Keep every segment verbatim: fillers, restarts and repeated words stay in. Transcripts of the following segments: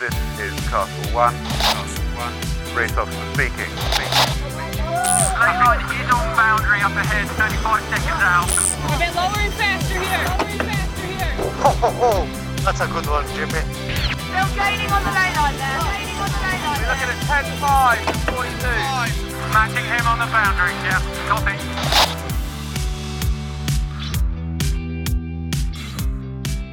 This is Castle One. Castle One. Race officer speaking. Speaking. Leyline inbound boundary up ahead. thirty-five seconds out. We've been lowering faster here. Lowering faster here. Ho ho ho! That's a good one, Jimmy. Still gaining on the leyline there. Gaining on the leyline. We're looking at ten five, forty-two. Matching him on the boundary. Yeah, copy.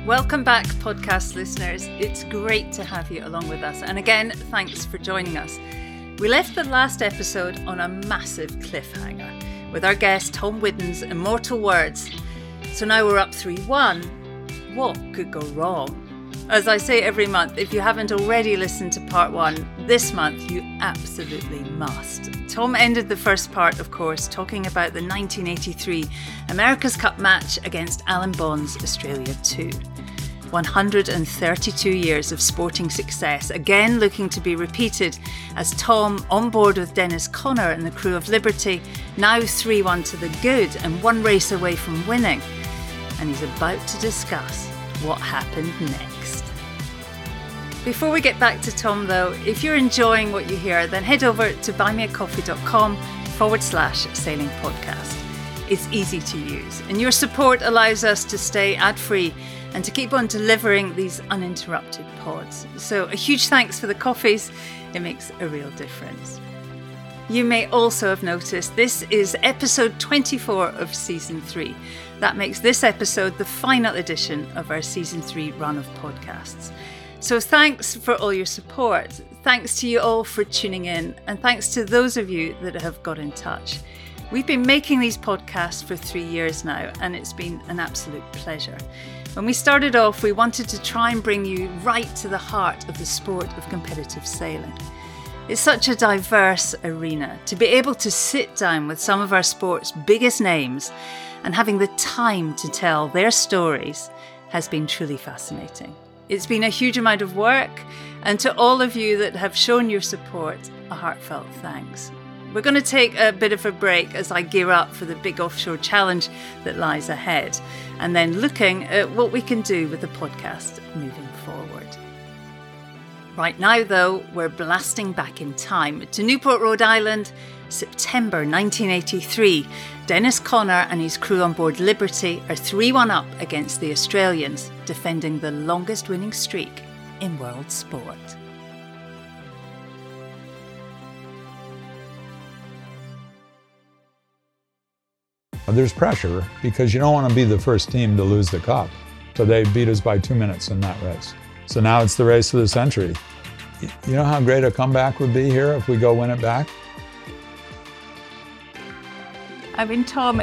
Welcome back, podcast listeners. It's great to have you along with us. And again, thanks for joining us. We left the last episode on a massive cliffhanger with our guest Tom Whidden's immortal words. So now we're up three one. What could go wrong? As I say every month, if you haven't already listened to part one this month, you absolutely must. Tom ended the first part, of course, talking about the nineteen eighty-three America's Cup match against Alan Bond's Australia two. one hundred thirty-two years of sporting success, again looking to be repeated as Tom, on board with Dennis Connor and the crew of Liberty, now three one to the good and one race away from winning. And he's about to discuss what happened next. Before we get back to Tom though, if you're enjoying what you hear, then head over to buymeacoffee.com forward slash sailing podcast. It's easy to use and your support allows us to stay ad-free and to keep on delivering these uninterrupted pods. So a huge thanks for the coffees, it makes a real difference. You may also have noticed this is episode twenty-four of season three. That makes this episode the final edition of our season three run of podcasts. So thanks for all your support. Thanks to you all for tuning in and thanks to those of you that have got in touch. We've been making these podcasts for three years now and it's been an absolute pleasure. When we started off, we wanted to try and bring you right to the heart of the sport of competitive sailing. It's such a diverse arena. To be able to sit down with some of our sport's biggest names and having the time to tell their stories has been truly fascinating. It's been a huge amount of work, and to all of you that have shown your support, a heartfelt thanks. We're going to take a bit of a break as I gear up for the big offshore challenge that lies ahead, and then looking at what we can do with the podcast moving forward. Right now, though, we're blasting back in time to Newport, Rhode Island, September nineteen eighty-three. Dennis Connor and his crew on board Liberty are three one up against the Australians, defending the longest winning streak in world sport. There's pressure because you don't want to be the first team to lose the cup. So they beat us by two minutes in that race. So now it's the race of the century. You know how great a comeback would be here if we go win it back? I mean, Tom,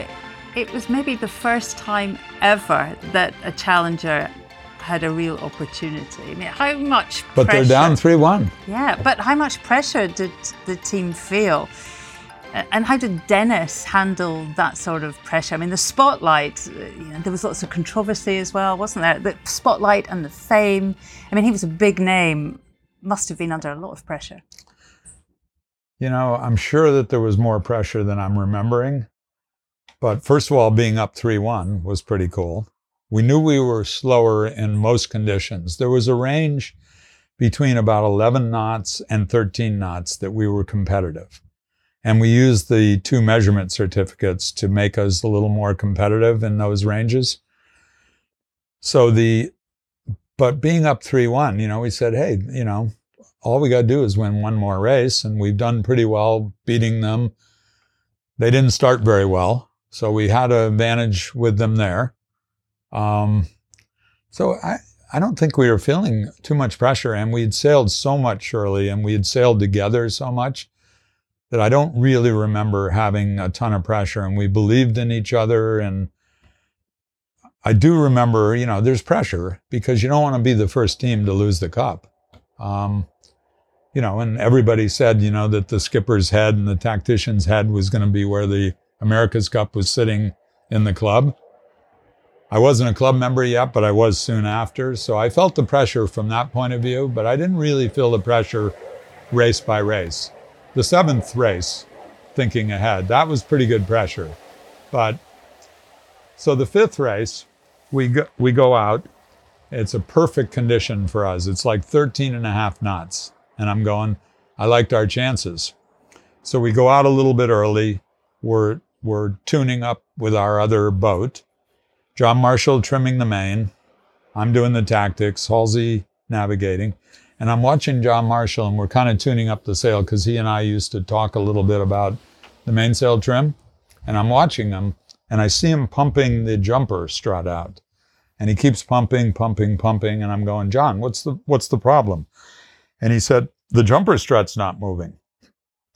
it was maybe the first time ever that a challenger had a real opportunity. I mean, how much pressure... But they're down three one. Yeah, but how much pressure did the team feel? And how did Dennis handle that sort of pressure? I mean, the spotlight, you know, there was lots of controversy as well, wasn't there? The spotlight and the fame. I mean, he was a big name, must have been under a lot of pressure. You know, I'm sure that there was more pressure than I'm remembering. But first of all, being up three one was pretty cool. We knew we were slower in most conditions. There was a range between about eleven knots and thirteen knots that we were competitive. And we used the two measurement certificates to make us a little more competitive in those ranges. So the, but being up three one, you know, we said, hey, you know, all we got to do is win one more race. And we've done pretty well beating them. They didn't start very well. So we had an advantage with them there. Um, so I, I don't think we were feeling too much pressure. And we had sailed so much, Shirley, and we had sailed together so much that I don't really remember having a ton of pressure, and we believed in each other. And I do remember, you know, there's pressure because you don't want to be the first team to lose the cup. Um, you know, and everybody said, you know, that the skipper's head and the tactician's head was going to be where the America's Cup was sitting in the club. I wasn't a club member yet, but I was soon after. So I felt the pressure from that point of view, but I didn't really feel the pressure race by race. The seventh race, thinking ahead, that was pretty good pressure. But so the fifth race, we go, we go out It's a perfect condition for us. It's like thirteen and a half knots. And I'm going, I liked our chances. So we go out a little bit early. We're, we're tuning up with our other boat. John Marshall trimming the main. I'm doing the tactics, Halsey navigating. And I'm watching John Marshall, and we're kind of tuning up the sail because he and I used to talk a little bit about the mainsail trim. And I'm watching him, and I see him pumping the jumper strut out. And he keeps pumping, pumping, pumping. And I'm going, John, what's the what's the problem? And he said, the jumper strut's not moving.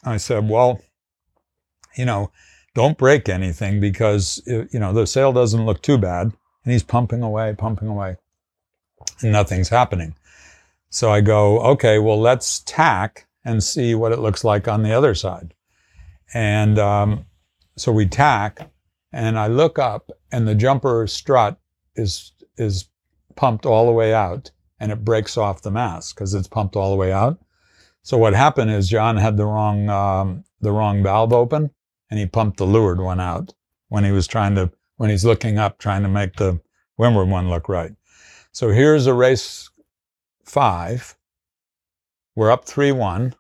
I said, well, you know, don't break anything because, you know, the sail doesn't look too bad. And he's pumping away, pumping away, and nothing's happening. So I go, okay, well, let's tack and see what it looks like on the other side. And um, so we tack, and I look up, and the jumper strut is is pumped all the way out, and it breaks off the mast because it's pumped all the way out. So what happened is John had the wrong um, the wrong valve open, and he pumped the leeward one out when he was trying to when he's looking up trying to make the windward one look right. So here's a race five. We're up three one.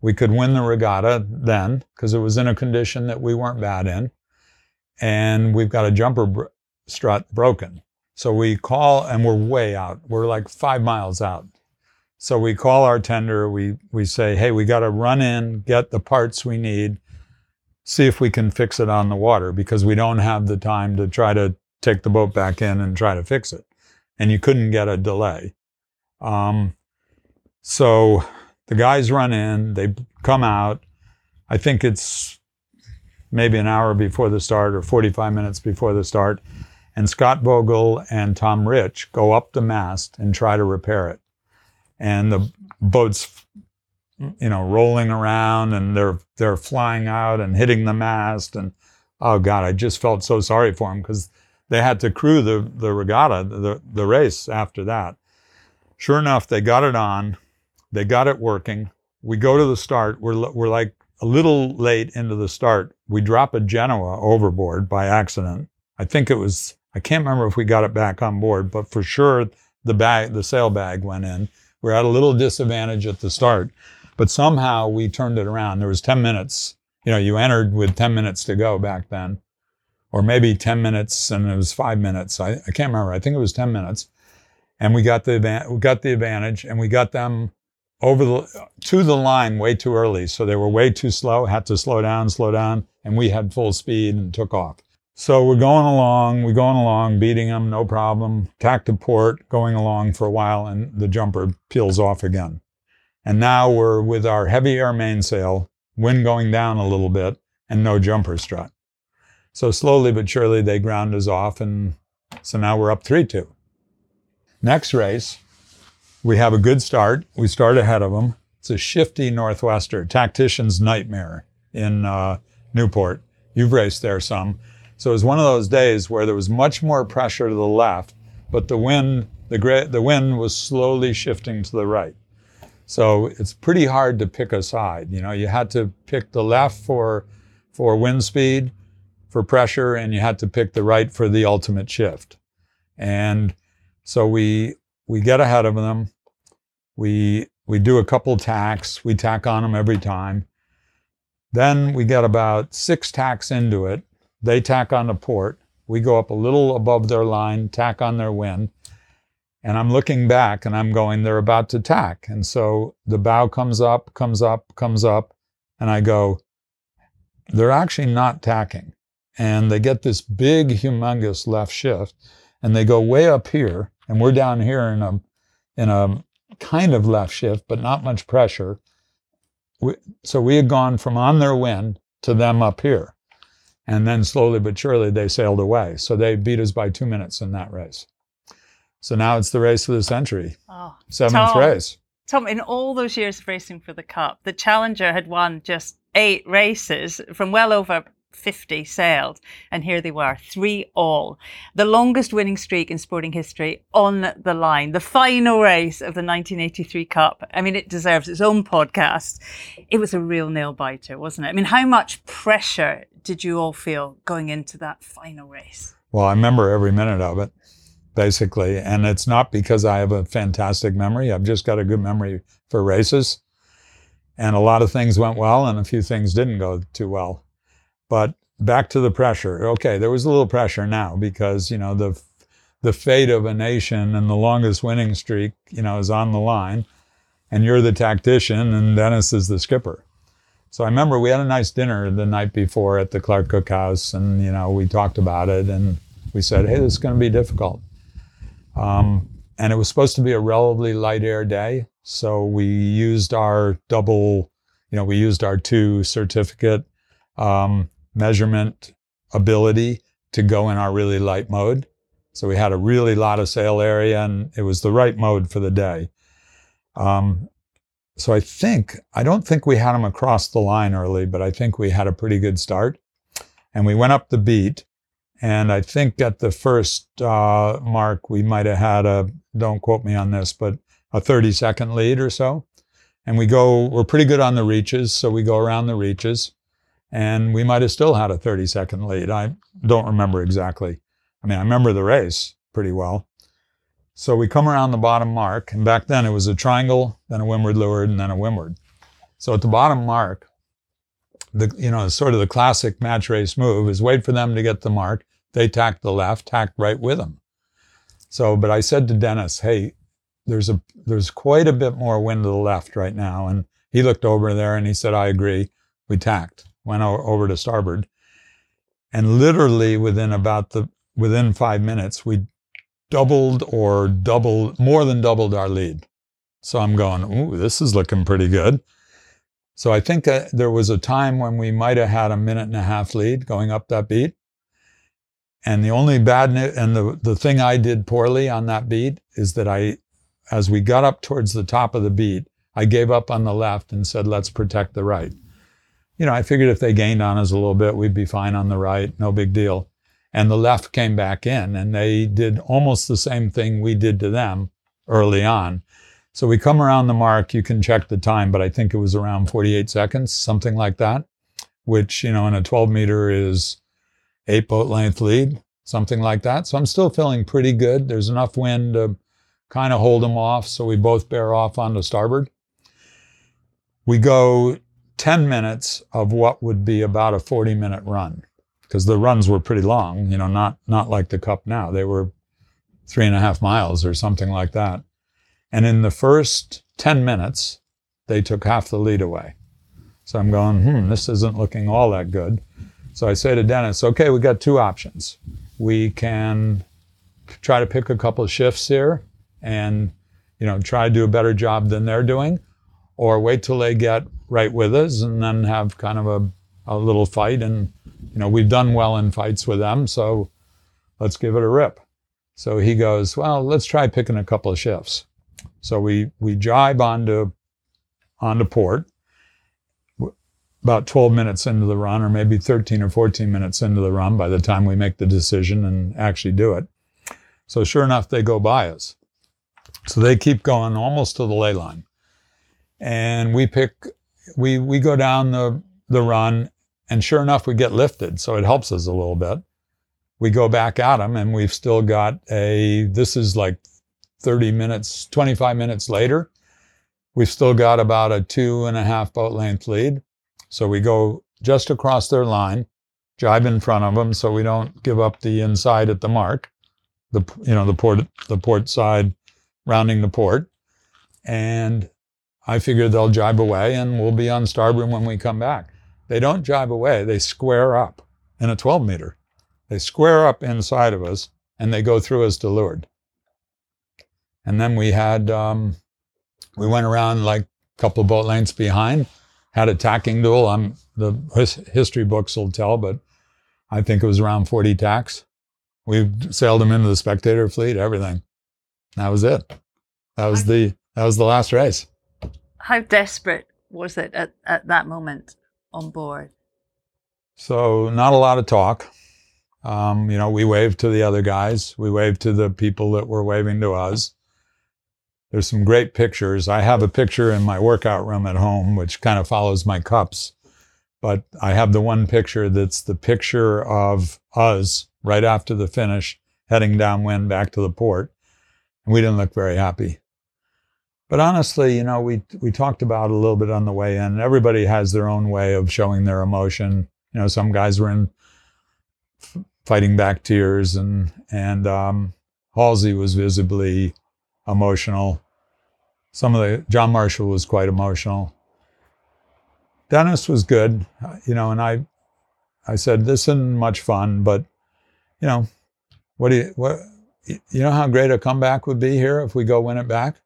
We could win the regatta then because it was in a condition that we weren't bad in, and we've got a jumper br- strut broken. So we call, and we're way out. We're like five miles out. So we call our tender. We we say, hey, we got to run in, get the parts we need, see if we can fix it on the water because we don't have the time to try to take the boat back in and try to fix it. And you couldn't get a delay. Um, so the guys run in. They come out. I think it's maybe an hour before the start or forty-five minutes before the start. And Scott Vogel and Tom Rich go up the mast and try to repair it. And the boat's, you know, rolling around, and they're they're flying out and hitting the mast. And, oh, God, I just felt so sorry for them because they had to crew the, the regatta, the, the race after that. Sure enough, they got it on. They got it working. We go to the start. We're we're like a little late into the start. We drop a Genoa overboard by accident. I think it was, I can't remember if we got it back on board, but for sure the bag, the sail bag went in. We're at a little disadvantage at the start, but somehow we turned it around. There was ten minutes, you know, you entered with ten minutes to go back then, or maybe ten minutes and it was five minutes. I, I can't remember. I think it was ten minutes. And we got the, we got the advantage, and we got them over the, to the line way too early. So they were way too slow, had to slow down, slow down, and we had full speed and took off. So we're going along, we're going along, beating them, no problem, tack to port, going along for a while, and the jumper peels off again. And now we're with our heavy air mainsail, wind going down a little bit, and no jumper strut. So slowly but surely they ground us off, and so now we're up three two. Next race, we have a good start. We start ahead of them. It's a shifty northwester, tactician's nightmare in uh, Newport. You've raced there some. So it was one of those days where there was much more pressure to the left, but the wind, the gra- the wind was slowly shifting to the right. So it's pretty hard to pick a side. You know, you had to pick the left for, for wind speed, for pressure, and you had to pick the right for the ultimate shift. And so we, we get ahead of them. We, we do a couple tacks. We tack on them every time. Then we get about six tacks into it. They tack on the port. We go up a little above their line, tack on their wind. And I'm looking back and I'm going, they're about to tack. And so the bow comes up, comes up, comes up. And I go, they're actually not tacking. And they get this big, humongous left shift. And they go way up here. And we're down here in a, in a kind of left shift, but not much pressure. We, so we had gone from on their wind to them up here. And then slowly but surely, they sailed away. So they beat us by two minutes in that race. So now it's the race of the century, oh, seventh Tom, race. Tom, in all those years of racing for the Cup, the Challenger had won just eight races from well over fifty sailed. And here they were, three all. The longest winning streak in sporting history on the line. The final race of the nineteen eighty-three Cup. I mean, it deserves its own podcast. It was a real nail-biter, wasn't it? I mean, how much pressure did you all feel going into that final race? Well, I remember every minute of it. basically. And it's not because I have a fantastic memory. I've just got a good memory for races. And a lot of things went well and a few things didn't go too well. But back to the pressure. Okay, there was a little pressure now because, you know, the the fate of a nation and the longest winning streak, you know, is on the line. And you're the tactician and Dennis is the skipper. So I remember we had a nice dinner the night before at the Clark Cook House, and, you know, we talked about it and we said, hey, this is going to be difficult. Um, and it was supposed to be a relatively light air day. So we used our double, you know, we used our two certificate um, measurement ability to go in our really light mode. So we had a really lot of sail area and it was the right mode for the day. Um, so I think, I don't think we had them across the line early, but I think we had a pretty good start. And we went up the beat. And I think at the first uh, mark, we might have had a, don't quote me on this, but a thirty second lead or so. And we go, we're pretty good on the reaches. So we go around the reaches and we might have still had a thirty second lead. I don't remember exactly. I mean, I remember the race pretty well. So we come around the bottom mark, and back then it was a triangle, then a windward leeward, and then a windward. So at the bottom mark, the you know, sort of the classic match race move is wait for them to get the mark. They tack the left, tack right with them. So, but I said to Dennis, hey, there's a there's quite a bit more wind to the left right now. And he looked over there and he said, I agree. We tacked, went over to starboard. And literally within about the, within five minutes, we doubled or doubled, more than doubled our lead. So I'm going, ooh, this is looking pretty good. So I think uh, there was a time when we might have had a minute and a half lead going up that beat. And the only bad news, and the, the thing I did poorly on that beat is that I, as we got up towards the top of the beat, I gave up on the left and said, let's protect the right. You know, I figured if they gained on us a little bit, we'd be fine on the right, no big deal. And the left came back in and they did almost the same thing we did to them early on. So we come around the mark, you can check the time, but I think it was around forty-eight seconds, something like that, which, you know, in a twelve meter is eight boat length lead, something like that. So I'm still feeling pretty good. There's enough wind to kind of hold them off. So we both bear off onto starboard. We go ten minutes of what would be about a forty minute run, because the runs were pretty long, you know, not not like the Cup now. They were three and a half miles or something like that. And in the first ten minutes, they took half the lead away. So I'm going, hmm, this isn't looking all that good. So I say to Dennis, okay, we got two options. We can try to pick a couple of shifts here and, you know, try to do a better job than they're doing, or wait till they get right with us and then have kind of a, a little fight. And you know, we've done well in fights with them, so let's give it a rip. So he goes, well, let's try picking a couple of shifts. So we we jibe onto, onto port about twelve minutes into the run, or maybe thirteen or fourteen minutes into the run by the time we make the decision and actually do it. So sure enough, they go by us. So they keep going almost to the ley line. And we pick, we we go down the, the run. And sure enough, we get lifted, so it helps us a little bit. We go back at them, and we've still got a, this is like thirty minutes, twenty-five minutes later, we've still got about a two and a half boat length lead. So we go just across their line, jibe in front of them so we don't give up the inside at the mark, the, you know, the port, the port side, rounding the port. And I figure they'll jibe away and we'll be on starboard when we come back. They don't jibe away, they square up in a twelve meter. They square up inside of us and they go through us to leeward. And then we had, um, we went around like a couple of boat lengths behind, had a tacking duel. I'm, the his, history books will tell, but I think it was around forty tacks. We sailed them into the spectator fleet, everything. That was it. That was the, that was the last race. How desperate was it at, at that moment? On board? So not a lot of talk. Um, you know, we waved to the other guys. We waved to the people that were waving to us. There's some great pictures. I have a picture in my workout room at home, which kind of follows my cups. But I have the one picture that's the picture of us right after the finish heading downwind back to the port, and we didn't look very happy. But honestly, you know, we we talked about a little bit on the way in. Everybody has their own way of showing their emotion. You know, some guys were in f- fighting back tears, and and um, Halsey was visibly emotional. Some of the John Marshall was quite emotional. Dennis was good, you know, and I, I said this isn't much fun, but, you know, what do you what, you know how great a comeback would be here if we go win it back?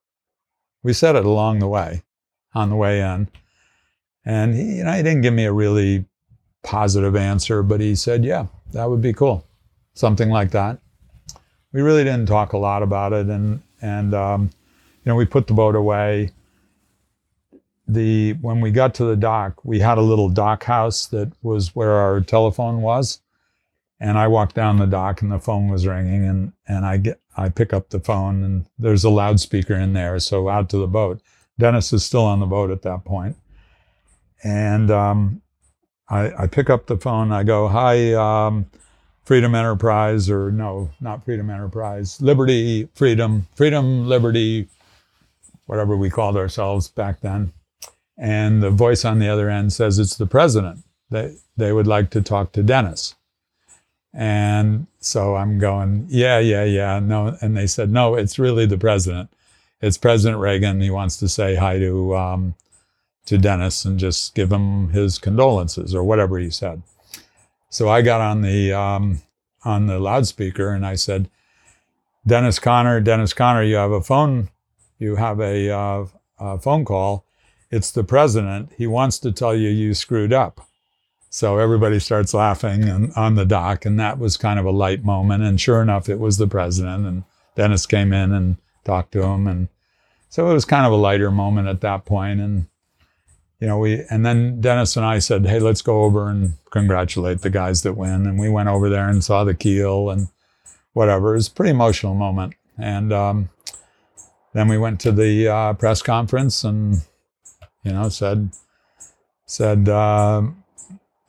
We said it along the way, on the way in. And he, you know, he didn't give me a really positive answer, but he said, yeah, that would be cool. Something like that. We really didn't talk a lot about it. And, and um, you know, we put the boat away. The, when we got to the dock, we had a little dock house that was where our telephone was. And I walked down the dock and the phone was ringing, and, and I get, I pick up the phone and there's a loudspeaker in there, so out to the boat. Dennis is still on the boat at that point. And um, I, I pick up the phone, I go, hi, um, Freedom Enterprise, or no, not Freedom Enterprise, Liberty, Freedom, Freedom, Liberty, whatever we called ourselves back then. And the voice on the other end says, it's the president. They, they would like to talk to Dennis. And so I'm going, yeah, yeah, yeah, no. And they said, no, it's really the president. It's President Reagan. He wants to say hi to um, to Dennis and just give him his condolences or whatever he said. So I got on the um, on the loudspeaker and I said, Dennis Connor, Dennis Connor, you have a phone, you have a, uh, a phone call. It's the president. He wants to tell you you screwed up. So everybody starts laughing and on the dock, and that was kind of a light moment. And sure enough, it was the president, and Dennis came in and talked to him. And so it was kind of a lighter moment at that point. And, you know, we, and then Dennis and I said, hey, let's go over and congratulate the guys that win. And we went over there and saw the keel and whatever. It was a pretty emotional moment. And um, then we went to the uh, press conference and, you know, said, said, uh,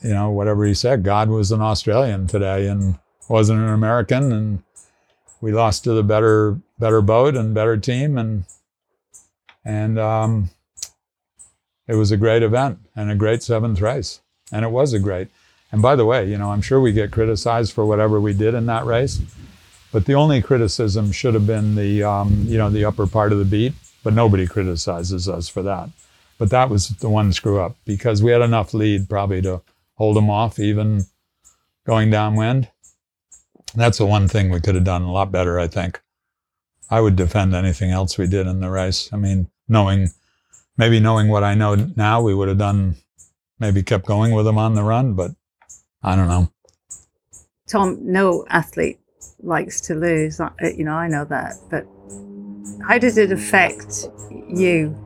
you know, whatever he said, God was an Australian today and wasn't an American, and we lost to the better better boat and better team, and and um, it was a great event and a great seventh race, and it was a great. And by the way, you know, I'm sure we get criticized for whatever we did in that race, but the only criticism should have been the, um, you know, the upper part of the beat, but nobody criticizes us for that. But that was the one screw up, because we had enough lead probably to hold them off, even going downwind. That's the one thing we could have done a lot better, I think. I would defend anything else we did in the race. I mean, knowing, maybe knowing what I know now, we would have done, maybe kept going with them on the run, but I don't know. Tom, no athlete likes to lose. You know, I know that, but how does it affect you?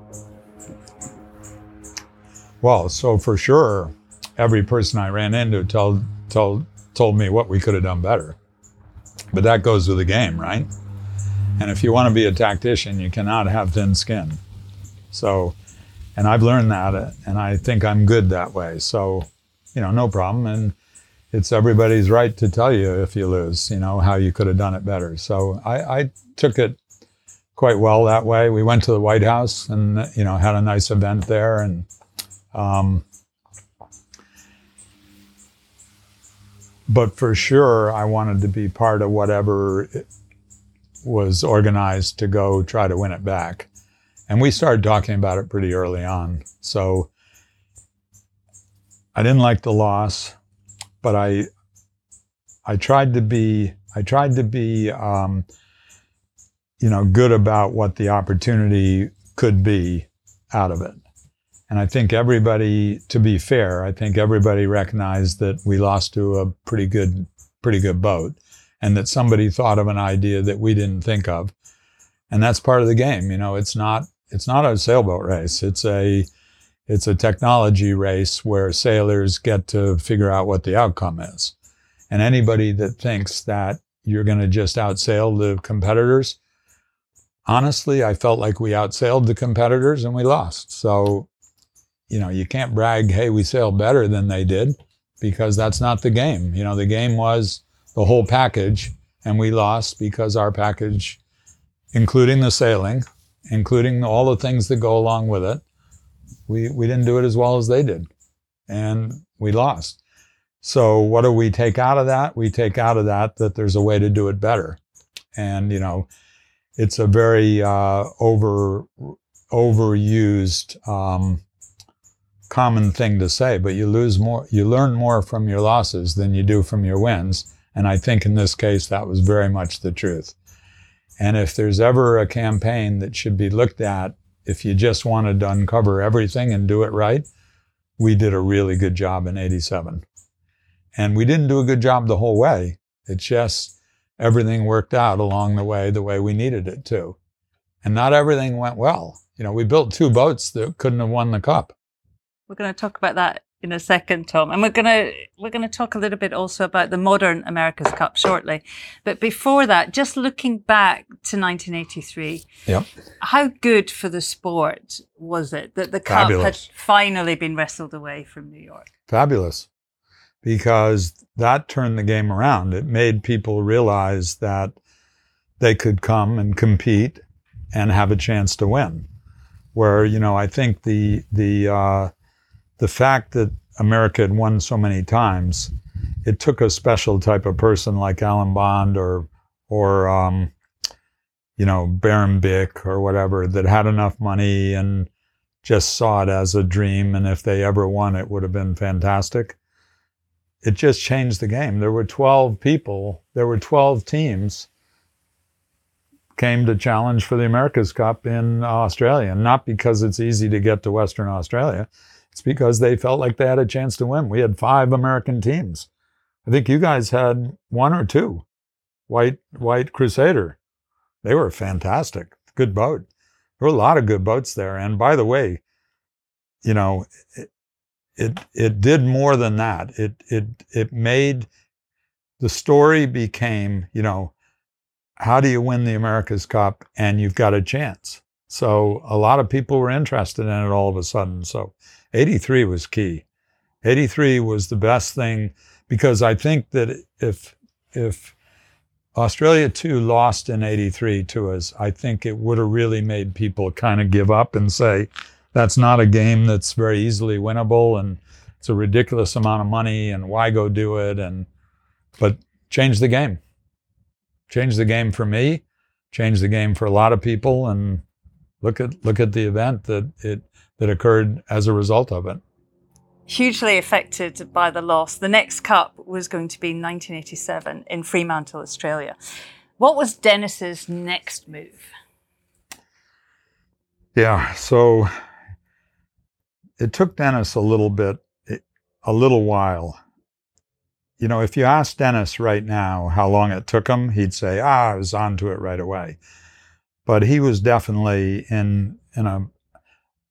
Well, so for sure, every person I ran into told, told, told me what we could have done better. But that goes with the game, right? And if you want to be a tactician, you cannot have thin skin. So, and I've learned that, and I think I'm good that way. So, you know, no problem. And it's everybody's right to tell you if you lose, you know, how you could have done it better. So I, I took it quite well that way. We went to the White House and, you know, had a nice event there. And um, but for sure, I wanted to be part of whatever was organized to go try to win it back. And we started talking about it pretty early on. So I didn't like the loss, but I I tried to be, I tried to be, um, you know, good about what the opportunity could be out of it. And I think everybody, to be fair, I think everybody recognized that we lost to a pretty good, pretty good boat, and that somebody thought of an idea that we didn't think of. And that's part of the game. You know, it's not, it's not a sailboat race. It's a, it's a technology race where sailors get to figure out what the outcome is. And anybody that thinks that you're going to just outsail the competitors, honestly, I felt like we outsailed the competitors and we lost. So, you know, you can't brag, hey, we sailed better than they did, because that's not the game. You know, the game was the whole package, and we lost because our package, including the sailing, including all the things that go along with it, we, we didn't do it as well as they did, and we lost. So what do we take out of that? We take out of that that there's a way to do it better. And, you know, it's a very uh, over overused um, common thing to say, but you lose more, you learn more from your losses than you do from your wins. And I think in this case, that was very much the truth. And if there's ever a campaign that should be looked at, if you just wanted to uncover everything and do it right, we did a really good job in eighty-seven. And we didn't do a good job the whole way. It's just everything worked out along the way, the way we needed it to. And not everything went well. You know, we built two boats that couldn't have won the Cup. We're going to talk about that in a second, Tom. And we're going to we're going to talk a little bit also about the modern America's Cup shortly. But before that, just looking back to nineteen eighty-three, yep. How good for the sport was it that the Fabulous. Cup had finally been wrestled away from New York? Fabulous. Because that turned the game around. It made people realize that they could come and compete and have a chance to win. Where, you know, I think the the uh, the fact that America had won so many times, it took a special type of person like Alan Bond or or um, you know, Baron Bick or whatever, that had enough money and just saw it as a dream. And if they ever won, it would have been fantastic. It just changed the game. There were twelve people, there were twelve teams came to challenge for the America's Cup in Australia. And not because it's easy to get to Western Australia, it's because they felt like they had a chance to win. We had five American teams. I think you guys had one or two. White White Crusader. They were fantastic, good boat. There were a lot of good boats there. And by the way, you know, it, It it did more than that. It it it made, the story became, you know, how do you win the America's Cup? And you've got a chance. So a lot of people were interested in it all of a sudden. So eighty-three was key. eighty-three was the best thing, because I think that if if Australia two lost in eighty-three to us, I think it would have really made people kind of give up and say, that's not a game that's very easily winnable, and it's a ridiculous amount of money, and why go do it? And but change the game. Change the game for me, change the game for a lot of people, and look at look at the event that it that occurred as a result of it. Hugely affected by the loss, the next cup was going to be nineteen eighty-seven in Fremantle, Australia. What was Dennis's next move? Yeah, so it took Dennis a little bit, a little while. You know, if you ask Dennis right now how long it took him, he'd say, ah, I was onto it right away. But he was definitely in, in a,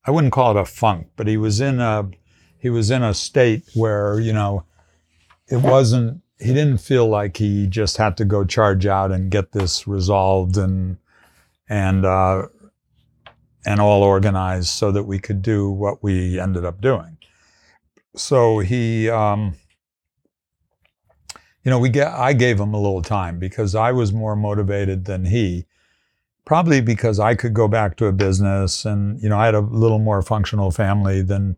I wouldn't call it a funk, but he was in a, he was in a state where, you know, it wasn't, he didn't feel like he just had to go charge out and get this resolved and, and, uh, and all organized so that we could do what we ended up doing. So he, um, you know, we get, I gave him a little time because I was more motivated than he, probably because I could go back to a business and, you know, I had a little more functional family than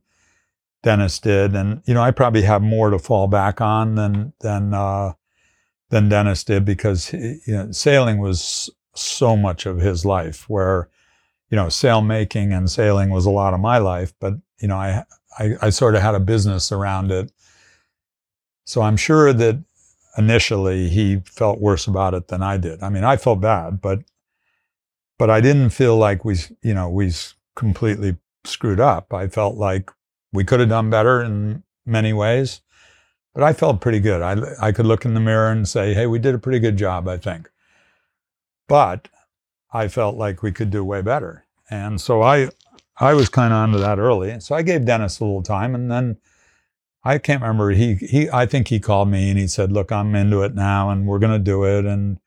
Dennis did. And, you know, I probably have more to fall back on than, than, uh, than Dennis did, because, he, you know, sailing was so much of his life, where, you know, sail making and sailing was a lot of my life, but, you know, I, I, I sort of had a business around it. So I'm sure that initially he felt worse about it than I did. I mean, I felt bad, but, but I didn't feel like we, you know, we completely screwed up. I felt like we could have done better in many ways, but I felt pretty good. I, I could look in the mirror and say, hey, we did a pretty good job, I think. But I felt like we could do way better. And so I I was kind of onto that early. And so I gave Dennis a little time, and then I can't remember, he he I think he called me and he said, look, I'm into it now and we're gonna do it. And,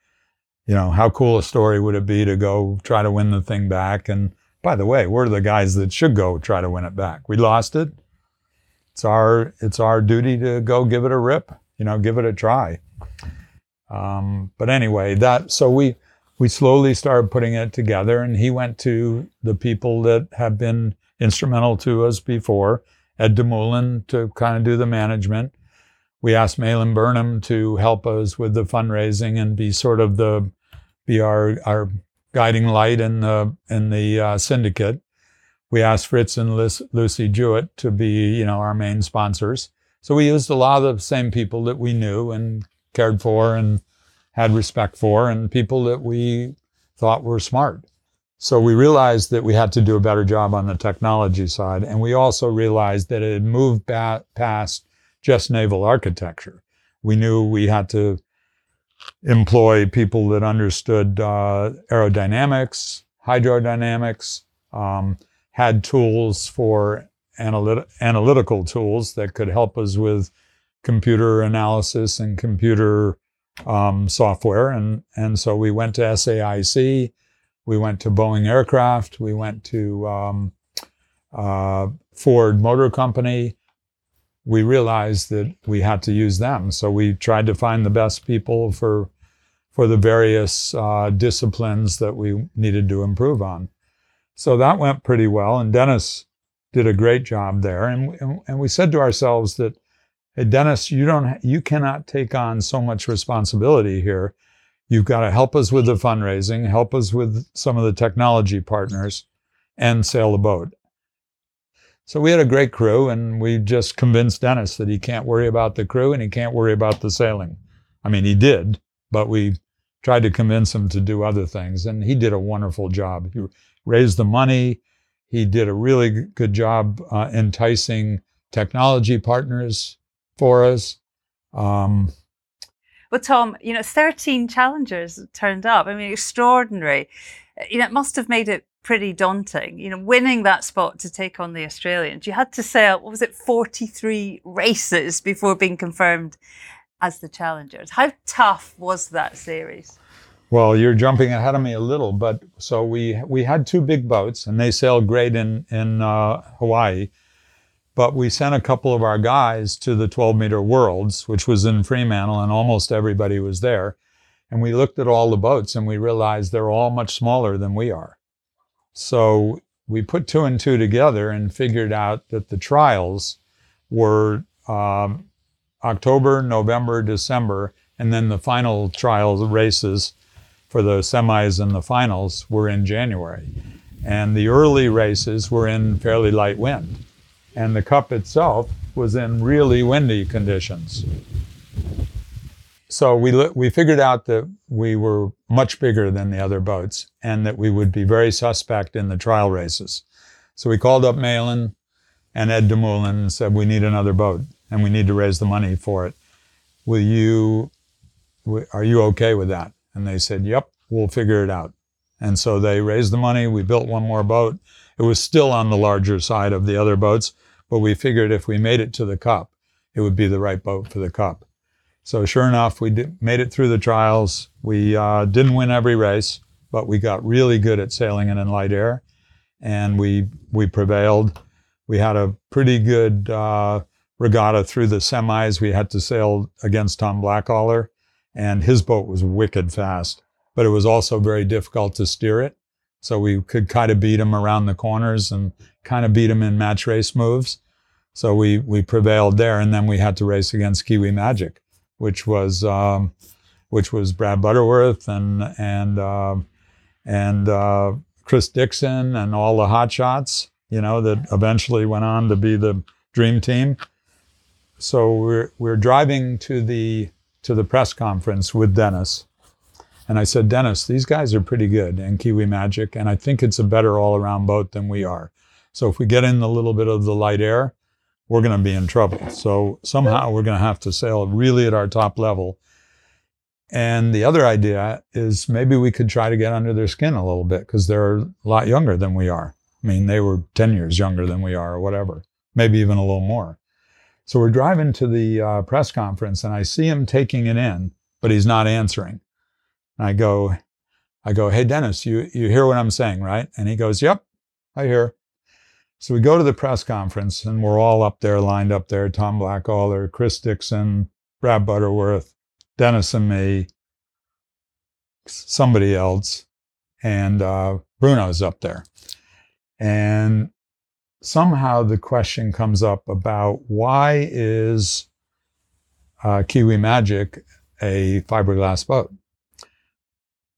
you know, how cool a story would it be to go try to win the thing back? And by the way, we're the guys that should go try to win it back. We lost it. It's our it's our duty to go give it a rip, you know, give it a try. Um, but anyway, that so we we slowly started putting it together, and he went to the people that have been instrumental to us before, Ed du Moulin to kind of do the management. We asked Malin Burnham to help us with the fundraising and be sort of the be our our guiding light in the in the uh, syndicate. We asked Fritz and Liz, Lucy Jewett to be, you know, our main sponsors. So we used a lot of the same people that we knew and cared for and had respect for, and people that we thought were smart. So we realized that we had to do a better job on the technology side. And we also realized that it had moved ba- past just naval architecture. We knew we had to employ people that understood uh, aerodynamics, hydrodynamics, um, had tools for analyt- analytical tools that could help us with computer analysis and computer um, software. And, and so we went to S A I C, we went to Boeing Aircraft, we went to um, uh, Ford Motor Company. We realized that we had to use them. So we tried to find the best people for, for the various uh, disciplines that we needed to improve on. So that went pretty well, and Dennis did a great job there. And, and, and we said to ourselves that, hey, Dennis, you don't, you cannot take on so much responsibility here. You've got to help us with the fundraising, help us with some of the technology partners, and sail the boat. So we had a great crew, and we just convinced Dennis that he can't worry about the crew and he can't worry about the sailing. I mean, he did, but we tried to convince him to do other things, and he did a wonderful job. He, raised the money. He did a really good job uh, enticing technology partners for us. Um, well, Tom, you know, thirteen challengers turned up. I mean, extraordinary. You know, it must have made it pretty daunting, you know, winning that spot to take on the Australians. You had to sail, what was it, forty-three races before being confirmed as the challengers. How tough was that series? Well, you're jumping ahead of me a little, but so we we had two big boats, and they sailed great in, in uh, Hawaii, but we sent a couple of our guys to the twelve-meter Worlds, which was in Fremantle, and almost everybody was there, and we looked at all the boats, and we realized they're all much smaller than we are. So we put two and two together and figured out that the trials were um, October, November, December, and then the final trials races for the semis and the finals were in January. And the early races were in fairly light wind. And the cup itself was in really windy conditions. So we we figured out that we were much bigger than the other boats and that we would be very suspect in the trial races. So we called up Malin and Ed du Moulin and said, we need another boat and we need to raise the money for it. Will you, are you okay with that? And they said, yep, we'll figure it out. And so they raised the money. We built one more boat. It was still on the larger side of the other boats, but we figured if we made it to the Cup, it would be the right boat for the Cup. So sure enough, we did, made it through the trials. We uh, didn't win every race, but we got really good at sailing it in light air, and we we prevailed. We had a pretty good uh, regatta through the semis. We had to sail against Tom Blackaller, and his boat was wicked fast, but it was also very difficult to steer it. So we could kind of beat him around the corners and kind of beat him in match race moves. So we we prevailed there, and then we had to race against Kiwi Magic, which was um, which was Brad Butterworth and and uh, and uh, Chris Dixon and all the hotshots, you know, that eventually went on to be the dream team. So we're we're driving to the. to the press conference with Dennis. And I said, Dennis, these guys are pretty good in Kiwi Magic, and I think it's a better all-around boat than we are. So if we get in a little bit of the light air, we're going to be in trouble. So somehow we're going to have to sail really at our top level. And the other idea is maybe we could try to get under their skin a little bit because they're a lot younger than we are. I mean, they were ten years younger than we are or whatever, maybe even a little more. So we're driving to the uh, press conference, and I see him taking it in, but he's not answering. And I go, I go, hey, Dennis, you, you hear what I'm saying, right? And he goes, yep, I hear. So we go to the press conference, and we're all up there, lined up there, Tom Blackaller, Chris Dixon, Brad Butterworth, Dennis and me, somebody else, and uh, Bruno's up there. And somehow the question comes up about why is uh, Kiwi Magic a fiberglass boat?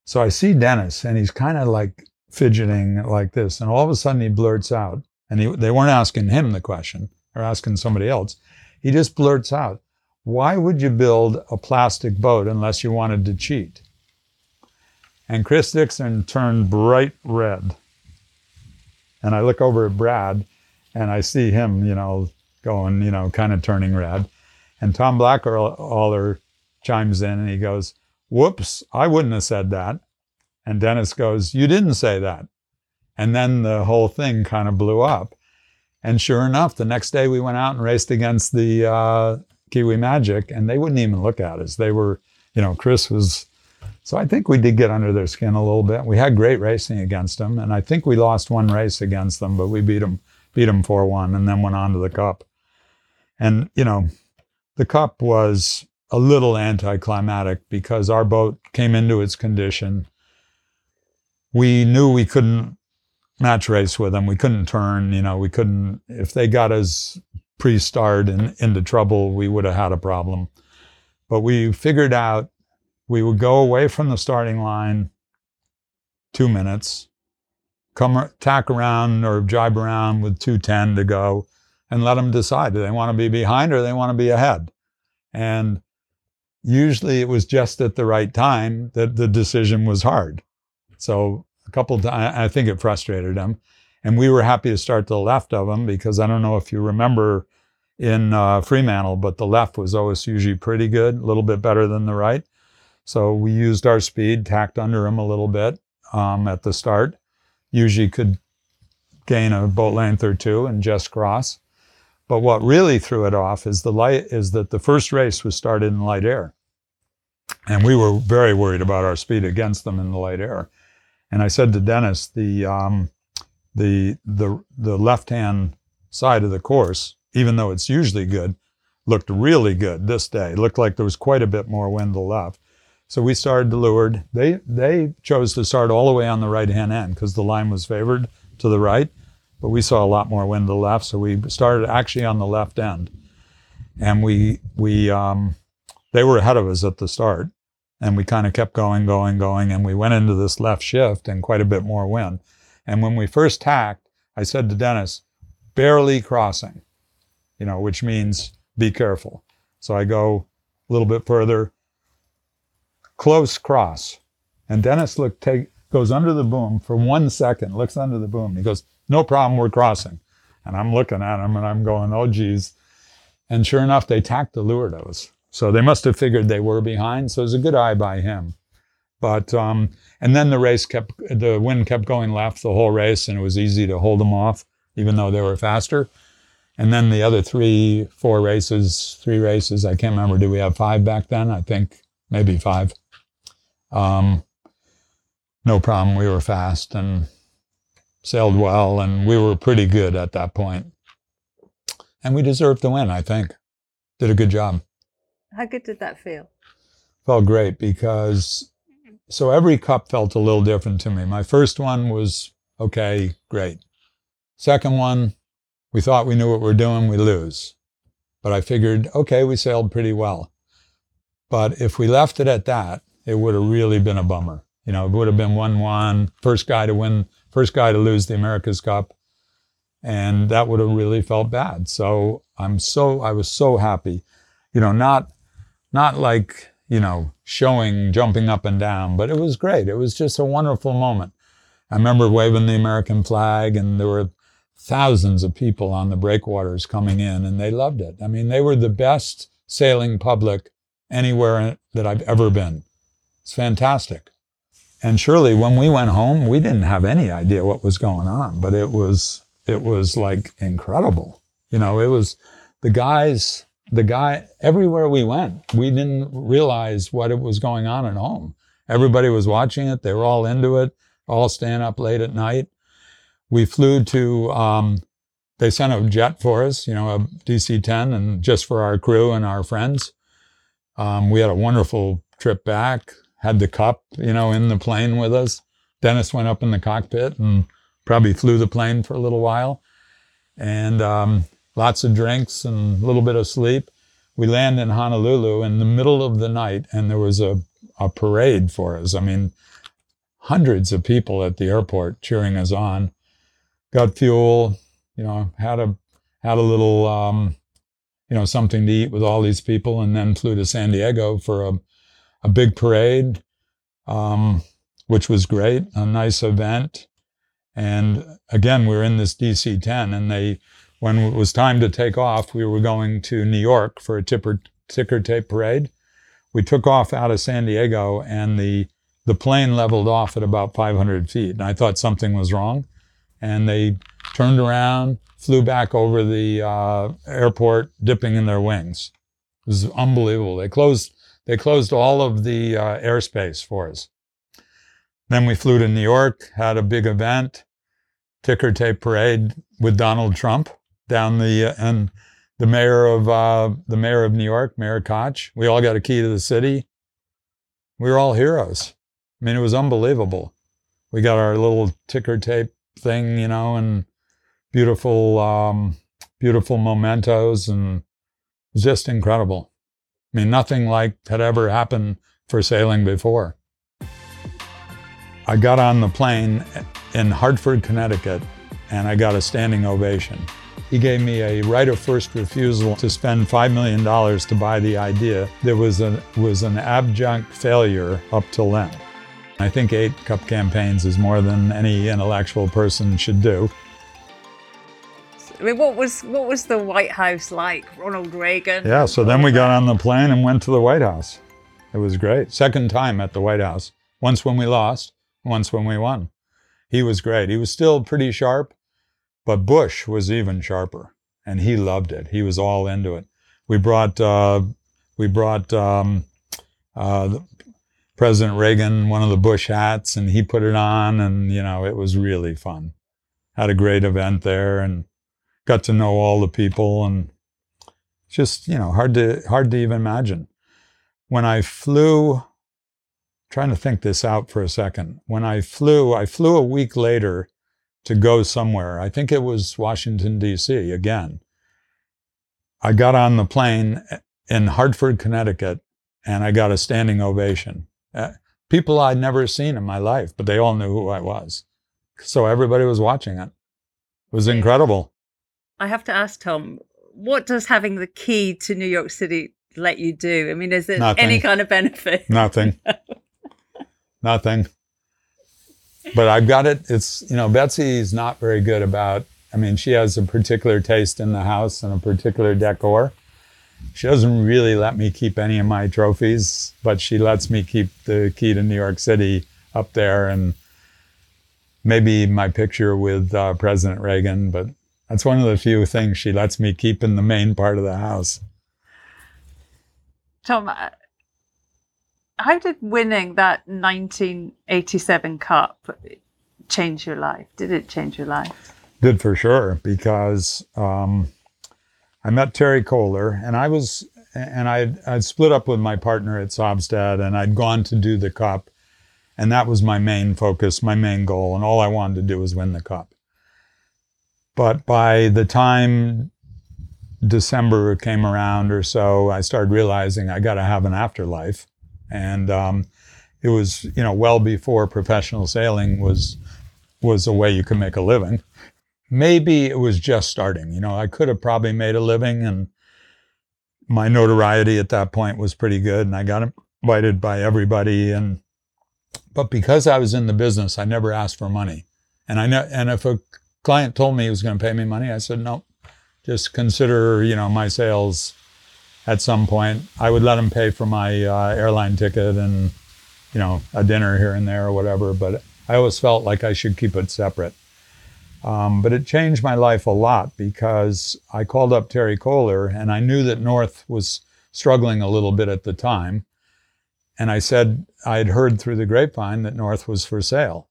So I see Dennis, and he's kind of like fidgeting like this, and all of a sudden he blurts out, and he, they weren't asking him the question, they're asking somebody else. He just blurts out, why would you build a plastic boat unless you wanted to cheat? And Chris Dixon turned bright red. And I look over at Brad, and I see him, you know, going, you know, kind of turning red. And Tom Blackaller chimes in, and he goes, whoops, I wouldn't have said that. And Dennis goes, you didn't say that. And then the whole thing kind of blew up. And sure enough, the next day we went out and raced against the uh, Kiwi Magic, and they wouldn't even look at us. They were, you know, Chris was... So I think we did get under their skin a little bit. We had great racing against them, and I think we lost one race against them, but we beat them, beat them four one, and then went on to the Cup. And, you know, the Cup was a little anticlimactic because our boat came into its condition. We knew we couldn't match race with them. We couldn't turn, you know, we couldn't, if they got us pre-starred and into trouble, we would have had a problem. But we figured out we would go away from the starting line two minutes, come tack around or jibe around with two ten to go, and let them decide. Do they want to be behind or they want to be ahead? And usually it was just at the right time that the decision was hard. So a couple of times, I think it frustrated them. And we were happy to start to the left of them because I don't know if you remember in uh, Fremantle, but the left was always usually pretty good, a little bit better than the right. So we used our speed, tacked under him a little bit um, at the start. Usually could gain a boat length or two and just cross. But what really threw it off is the light is that the first race was started in light air. And we were very worried about our speed against them in the light air. And I said to Dennis, the um, the the the left-hand side of the course, even though it's usually good, looked really good this day. It looked like there was quite a bit more wind to the left. So we started to leeward. They they chose to start all the way on the right-hand end because the line was favored to the right, but we saw a lot more wind to the left, so we started actually on the left end. And we we um, they were ahead of us at the start, and we kind of kept going, going, going, and we went into this left shift and quite a bit more wind. And when we first tacked, I said to Dennis, barely crossing, you know, which means be careful. So I go a little bit further, close cross. And Dennis look, take, goes under the boom for one second, looks under the boom. He goes, no problem, we're crossing. And I'm looking at him and I'm going, oh, geez. And sure enough, they tacked the leeward of us. So they must have figured they were behind. So it was a good eye by him. But, um, and then the race kept, the wind kept going left the whole race, and it was easy to hold them off, even though they were faster. And then the other three, four races, three races, I can't remember, did we have five back then? I think maybe five. Um, no problem. We were fast and sailed well, and we were pretty good at that point. And we deserved to win, I think. Did a good job. How good did that feel? Felt great because, so every cup felt a little different to me. My first one was, okay, great. Second one, we thought we knew what we were doing, we lose. But I figured, okay, we sailed pretty well. But if we left it at that, it would have really been a bummer. You know, it would have been one one, first guy to win, first guy to lose the America's Cup. And that would have really felt bad. So I'm so, I was so happy, you know, not, not like, you know, showing, jumping up and down, but it was great. It was just a wonderful moment. I remember waving the American flag, and there were thousands of people on the breakwaters coming in, and they loved it. I mean, they were the best sailing public anywhere that I've ever been. It's fantastic. And surely when we went home, we didn't have any idea what was going on, but it was, it was like incredible. You know, it was the guys, the guy, everywhere we went, we didn't realize what it was going on at home. Everybody was watching it. They were all into it, all staying up late at night. We flew to, um, they sent a jet for us, you know, a D C ten, and just for our crew and our friends. Um, we had a wonderful trip back. had the cup, you know, in the plane with us. Dennis went up in the cockpit and probably flew the plane for a little while. And um, lots of drinks and a little bit of sleep. We land in Honolulu in the middle of the night, and there was a, a parade for us. I mean, hundreds of people at the airport cheering us on. Got fuel, you know, had a had a little, um, you know, something to eat with all these people, and then flew to San Diego for a, a big parade, um, which was great, a nice event. And again, we were in this D C ten, and they, when it was time to take off, we were going to New York for a tipper, ticker tape parade. We took off out of San Diego, and the the plane leveled off at about five hundred feet, and I thought something was wrong. And they turned around, flew back over the uh, airport, dipping in their wings. It was unbelievable. They closed they closed all of the uh, airspace for us. Then we flew to New York, had a big event, ticker tape parade with Donald Trump down the uh, and the mayor of uh, the mayor of New York, Mayor Koch. We all got a key to the city. We were all heroes. I mean, it was unbelievable. We got our little ticker tape thing, you know, and beautiful, um, beautiful mementos, and just incredible. I mean, nothing like had ever happened for sailing before. I got on the plane in Hartford, Connecticut, and I got a standing ovation. He gave me a right of first refusal to spend five million dollars to buy the idea. There was, a, was an abject failure up till then. I think eight cup campaigns is more than any intellectual person should do. I mean, what was what was the White House like? Ronald Reagan? Yeah, so then we got on the plane and went to the White House. It was great. Second time at the White House. Once when we lost, once when we won. He was great. He was still pretty sharp, but Bush was even sharper, and he loved it. He was all into it. We brought uh, we brought um, uh, the, President Reagan, one of the Bush hats, and he put it on, and, you know, it was really fun. Had a great event there and got to know all the people, and just, you know, hard to hard to even imagine. When I flew, I'm trying to think this out for a second. When I flew, I flew a week later to go somewhere. I think it was Washington, D C again. I got on the plane in Hartford, Connecticut, and I got a standing ovation. Uh, people I'd never seen in my life, but they all knew who I was. So everybody was watching it. It was incredible. I have to ask, Tom, what does having the key to New York City let you do? I mean, is there Nothing. Any kind of benefit? Nothing. Nothing. But I've got it. It's, you know, Betsy's not very good about, I mean, she has a particular taste in the house and a particular decor. She doesn't really let me keep any of my trophies, but she lets me keep the key to New York City up there, and maybe my picture with uh, President Reagan, but that's one of the few things she lets me keep in the main part of the house. Tom, how did winning that nineteen eighty-seven Cup change your life? Did it change your life? Did for sure, because... Um, I met Terry Kohler, and I was, and I'd, I'd split up with my partner at Sobstad, and I'd gone to do the Cup, and that was my main focus, my main goal, and all I wanted to do was win the Cup. But by the time December came around or so, I started realizing I got to have an afterlife, and um, it was, you know, well before professional sailing was was a way you could make a living. Maybe it was just starting. You know, I could have probably made a living, and my notoriety at that point was pretty good, and I got invited by everybody. And but because I was in the business, I never asked for money. And I know, and if a client told me he was going to pay me money, I said, no, just consider, you know, my sales at some point. I would let him pay for my uh, airline ticket and, you know, a dinner here and there or whatever. But I always felt like I should keep it separate. Um, but it changed my life a lot, because I called up Terry Kohler, and I knew that North was struggling a little bit at the time. And I said, I had heard through the grapevine that North was for sale.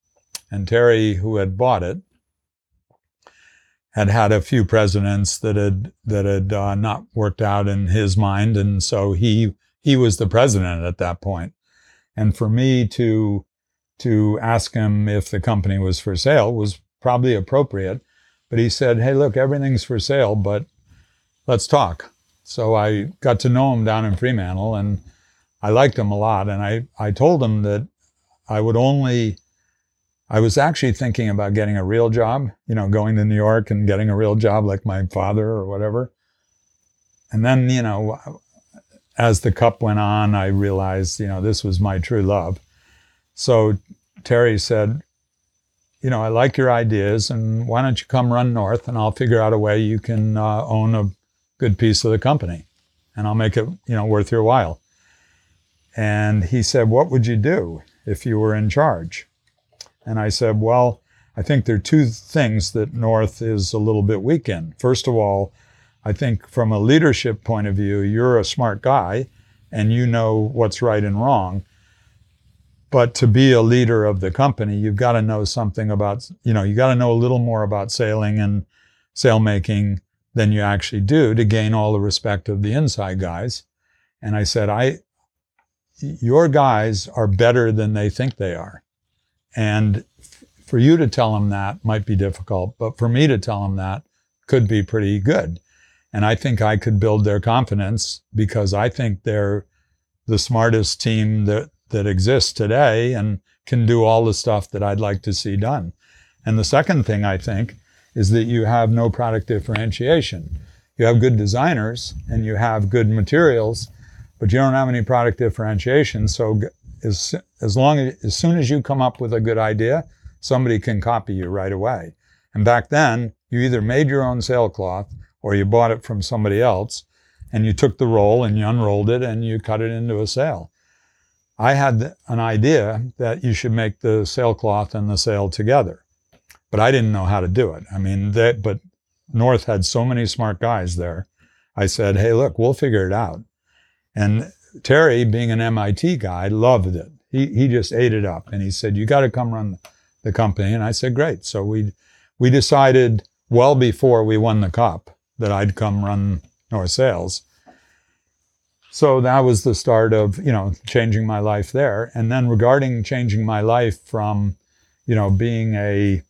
And Terry, who had bought it, had had a few presidents that had that had uh, not worked out in his mind. And so he he was the president at that point. And for me to to ask him if the company was for sale was probably appropriate. But he said, hey, look, everything's for sale, but let's talk. So I got to know him down in Fremantle, and I liked him a lot. And I, I told him that I would only, I was actually thinking about getting a real job, you know, going to New York and getting a real job like my father or whatever. And then, you know, as the cup went on, I realized, you know, this was my true love. So Terry said, you know, I like your ideas, and why don't you come run North, and I'll figure out a way you can uh, own a good piece of the company, and I'll make it, you know, worth your while. And he said, what would you do if you were in charge? And I said, well, I think there are two things that North is a little bit weak in. First of all, I think from a leadership point of view, you're a smart guy, and you know what's right and wrong. But to be a leader of the company, you've got to know something about, you know, you got to know a little more about sailing and sail making than you actually do to gain all the respect of the inside guys. And I said, I, your guys are better than they think they are. And f- for you to tell them that might be difficult, but for me to tell them that could be pretty good. And I think I could build their confidence, because I think they're the smartest team that that exists today and can do all the stuff that I'd like to see done. And the second thing, I think, is that you have no product differentiation. You have good designers and you have good materials, but you don't have any product differentiation. So as as long as, as soon as you come up with a good idea, somebody can copy you right away. And back then, you either made your own sailcloth or you bought it from somebody else, and you took the roll and you unrolled it and you cut it into a sail. I had an idea that you should make the sailcloth and the sail together, but I didn't know how to do it. I mean, they, but North had so many smart guys there. I said, hey, look, we'll figure it out. And Terry, being an M I T guy, loved it. He he just ate it up. And he said, you got to come run the company. And I said, great. So we we decided well before we won the cup that I'd come run North Sales. So that was the start of, you know, changing my life there. And then regarding changing my life from, you know, being a,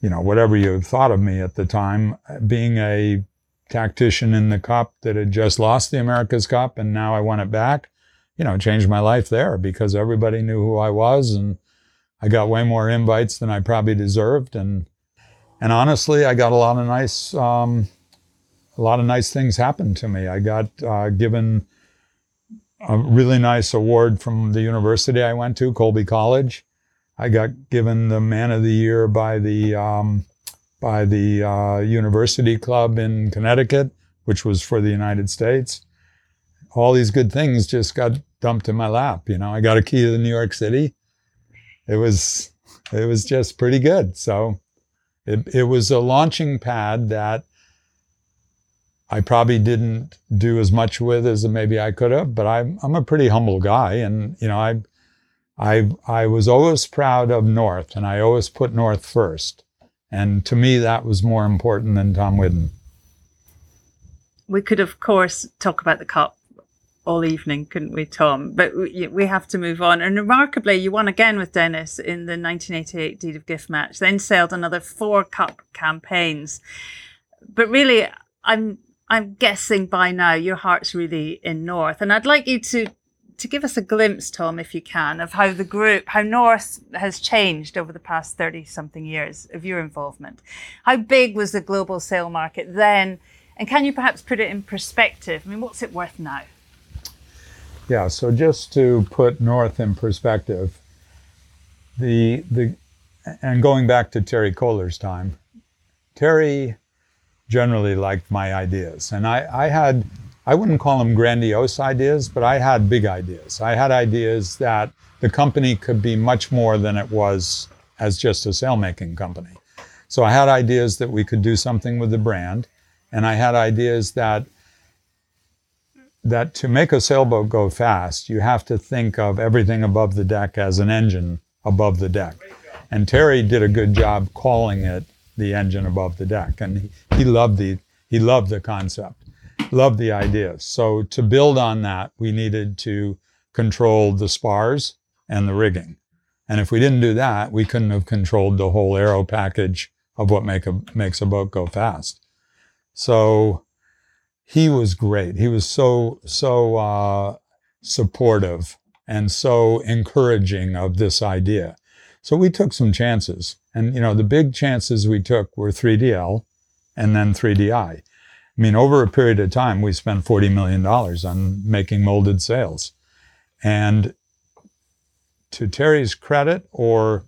you know, whatever you thought of me at the time, being a tactician in the cup that had just lost the America's Cup and now I won it back, you know, changed my life there, because everybody knew who I was and I got way more invites than I probably deserved. And and honestly, I got a lot of nice... Um, A lot of nice things happened to me. I got uh, given a really nice award from the university I went to, Colby College. I got given the Man of the Year by the um, by the uh, University Club in Connecticut, which was for the United States. All these good things just got dumped in my lap. You know, I got a key to New York City. It was it was just pretty good. So it it was a launching pad that I probably didn't do as much with as maybe I could have, but I'm I'm a pretty humble guy, and you know I, I I was always proud of North, and I always put North first, and to me that was more important than Tom Whidden. We could of course talk about the cup all evening, couldn't we, Tom? But we, we have to move on. And remarkably, you won again with Dennis in the nineteen eighty-eight Deed of Gift match, then sailed another four cup campaigns. But really, I'm. I'm guessing by now your heart's really in North. And I'd like you to, to give us a glimpse, Tom, if you can, of how the group, how North has changed over the past thirty-something years of your involvement. How big was the global sail market then? And can you perhaps put it in perspective? I mean, what's it worth now? Yeah, so just to put North in perspective, the the and going back to Terry Kohler's time, Terry... generally liked my ideas. And I, I had, I wouldn't call them grandiose ideas, but I had big ideas. I had ideas that the company could be much more than it was as just a sailmaking company. So I had ideas that we could do something with the brand. And I had ideas that, that to make a sailboat go fast, you have to think of everything above the deck as an engine above the deck. And Terry did a good job calling it the engine above the deck, and he, he loved the he loved the concept, loved the idea. So to build on that, we needed to controlled the spars and the rigging. And if we didn't do that, we couldn't have controlled the whole aero package of what make a, makes a boat go fast. So he was great. He was so, so uh, supportive and so encouraging of this idea. So we took some chances. And, you know, the big chances we took were three D L and then three D I. I mean, over a period of time, we spent forty million dollars on making molded sails. And to Terry's credit or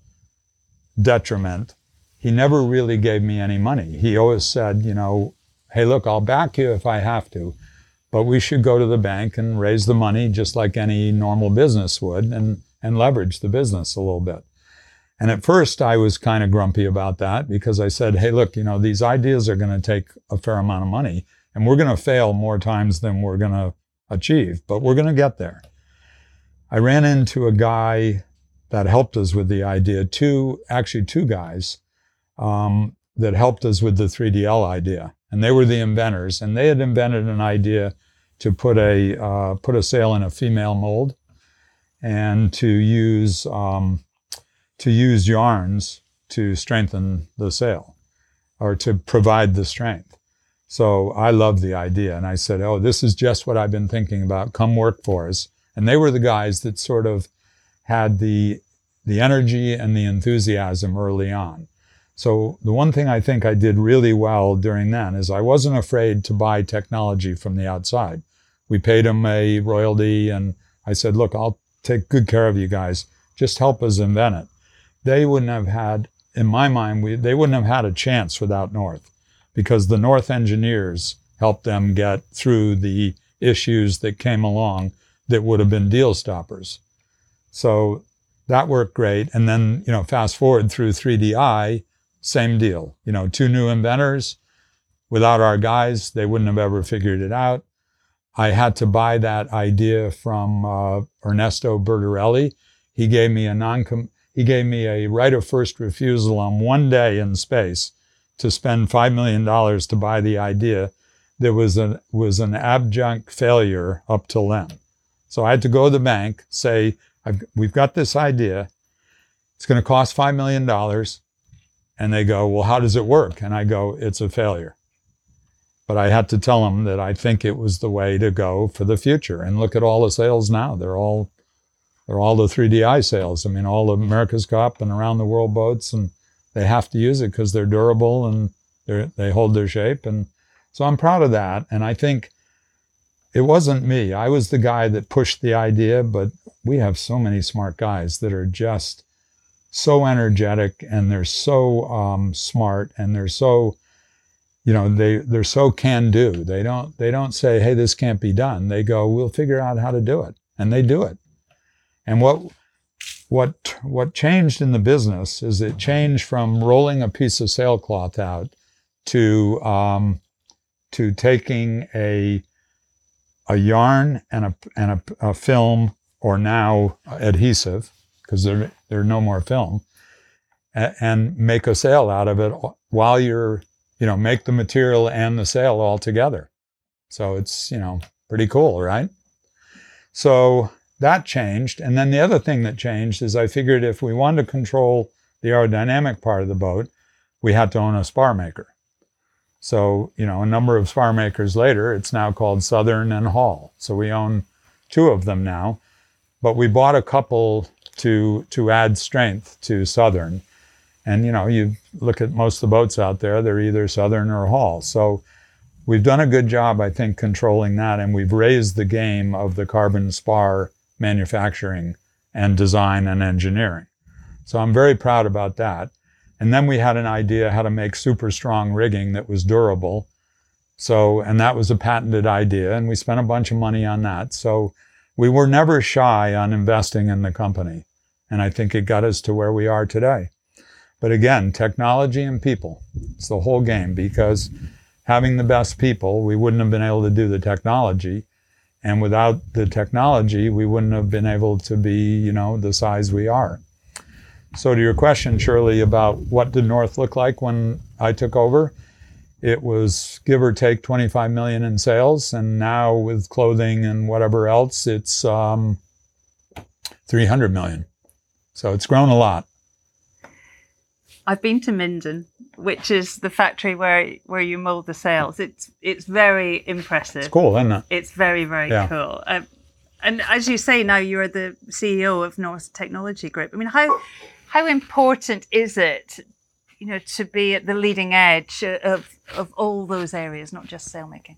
detriment, he never really gave me any money. He always said, you know, hey, look, I'll back you if I have to, but we should go to the bank and raise the money just like any normal business would and, and leverage the business a little bit. And at first I was kind of grumpy about that because I said, hey, look, you know, these ideas are going to take a fair amount of money and we're going to fail more times than we're going to achieve, but we're going to get there. I ran into a guy that helped us with the idea, two, actually two guys um, that helped us with the three D L idea. And they were the inventors, and they had invented an idea to put a, uh, put a sail in a female mold and to use, um, to use yarns to strengthen the sail or to provide the strength. So I loved the idea. And I said, oh, this is just what I've been thinking about. Come work for us. And they were the guys that sort of had the the energy and the enthusiasm early on. So the one thing I think I did really well during then is I wasn't afraid to buy technology from the outside. We paid them a royalty, and I said, look, I'll take good care of you guys. Just help us invent it. They wouldn't have had, in my mind, we, they wouldn't have had a chance without North, because the North engineers helped them get through the issues that came along that would have been deal stoppers. So that worked great. And then, you know, fast forward through three D I, same deal. You know, two new inventors. Without our guys, they wouldn't have ever figured it out. I had to buy that idea from uh, Ernesto Bertarelli. He gave me a non he gave me a right of first refusal on one day in space to spend five million dollars to buy the idea that was an, was an abject failure up till then. So I had to go to the bank, say, I've, we've got this idea. It's going to cost five million dollars. And they go, well, how does it work? And I go, it's a failure. But I had to tell them that I think it was the way to go for the future. And look at all the sales now. They're all, they're all the three D I sales. I mean, all of America's Cup and around the world boats, and they have to use it because they're durable and they're, they hold their shape. And so I'm proud of that. And I think it wasn't me. I was the guy that pushed the idea, but we have so many smart guys that are just so energetic, and they're so um, smart, and they're so, you know, they, they're so can-do. They don't, they don't say, hey, this can't be done. They go, we'll figure out how to do it. And they do it. And what, what, what changed in the business is it changed from rolling a piece of sailcloth out to, um, to taking a, a yarn and a and a, a film, or now adhesive, because there there're no more film, a, and make a sail out of it while you're, you know, make the material and the sail all together. So it's, you know, pretty cool, right? So that changed. And then the other thing that changed is I figured if we wanted to control the aerodynamic part of the boat, we had to own a spar maker. So, you know, a number of spar makers later, it's now called Southern and Hall. So we own two of them now, but we bought a couple to to add strength to Southern. And, you know, you look at most of the boats out there, they're either Southern or Hall. So we've done a good job, I think, controlling that, and we've raised the game of the carbon spar manufacturing and design and engineering. So I'm very proud about that. And then we had an idea how to make super strong rigging that was durable. So, and that was a patented idea, and we spent a bunch of money on that. So we were never shy on investing in the company. And I think it got us to where we are today. But again, technology and people, it's the whole game, because having the best people, we wouldn't have been able to do the technology. And without the technology, we wouldn't have been able to be, you know, the size we are. So to your question, Shirley, about what did North look like when I took over, it was give or take twenty-five million in sales, and now with clothing and whatever else, it's um, three hundred million. So it's grown a lot. I've been to Minden, which is the factory where where you mold the sails. It's it's very impressive. It's cool, isn't it? It's very, very yeah. cool. Um, and as you say, now you are the C E O of North Technology Group. I mean, how how important is it, you know, to be at the leading edge of of all those areas, not just sailmaking?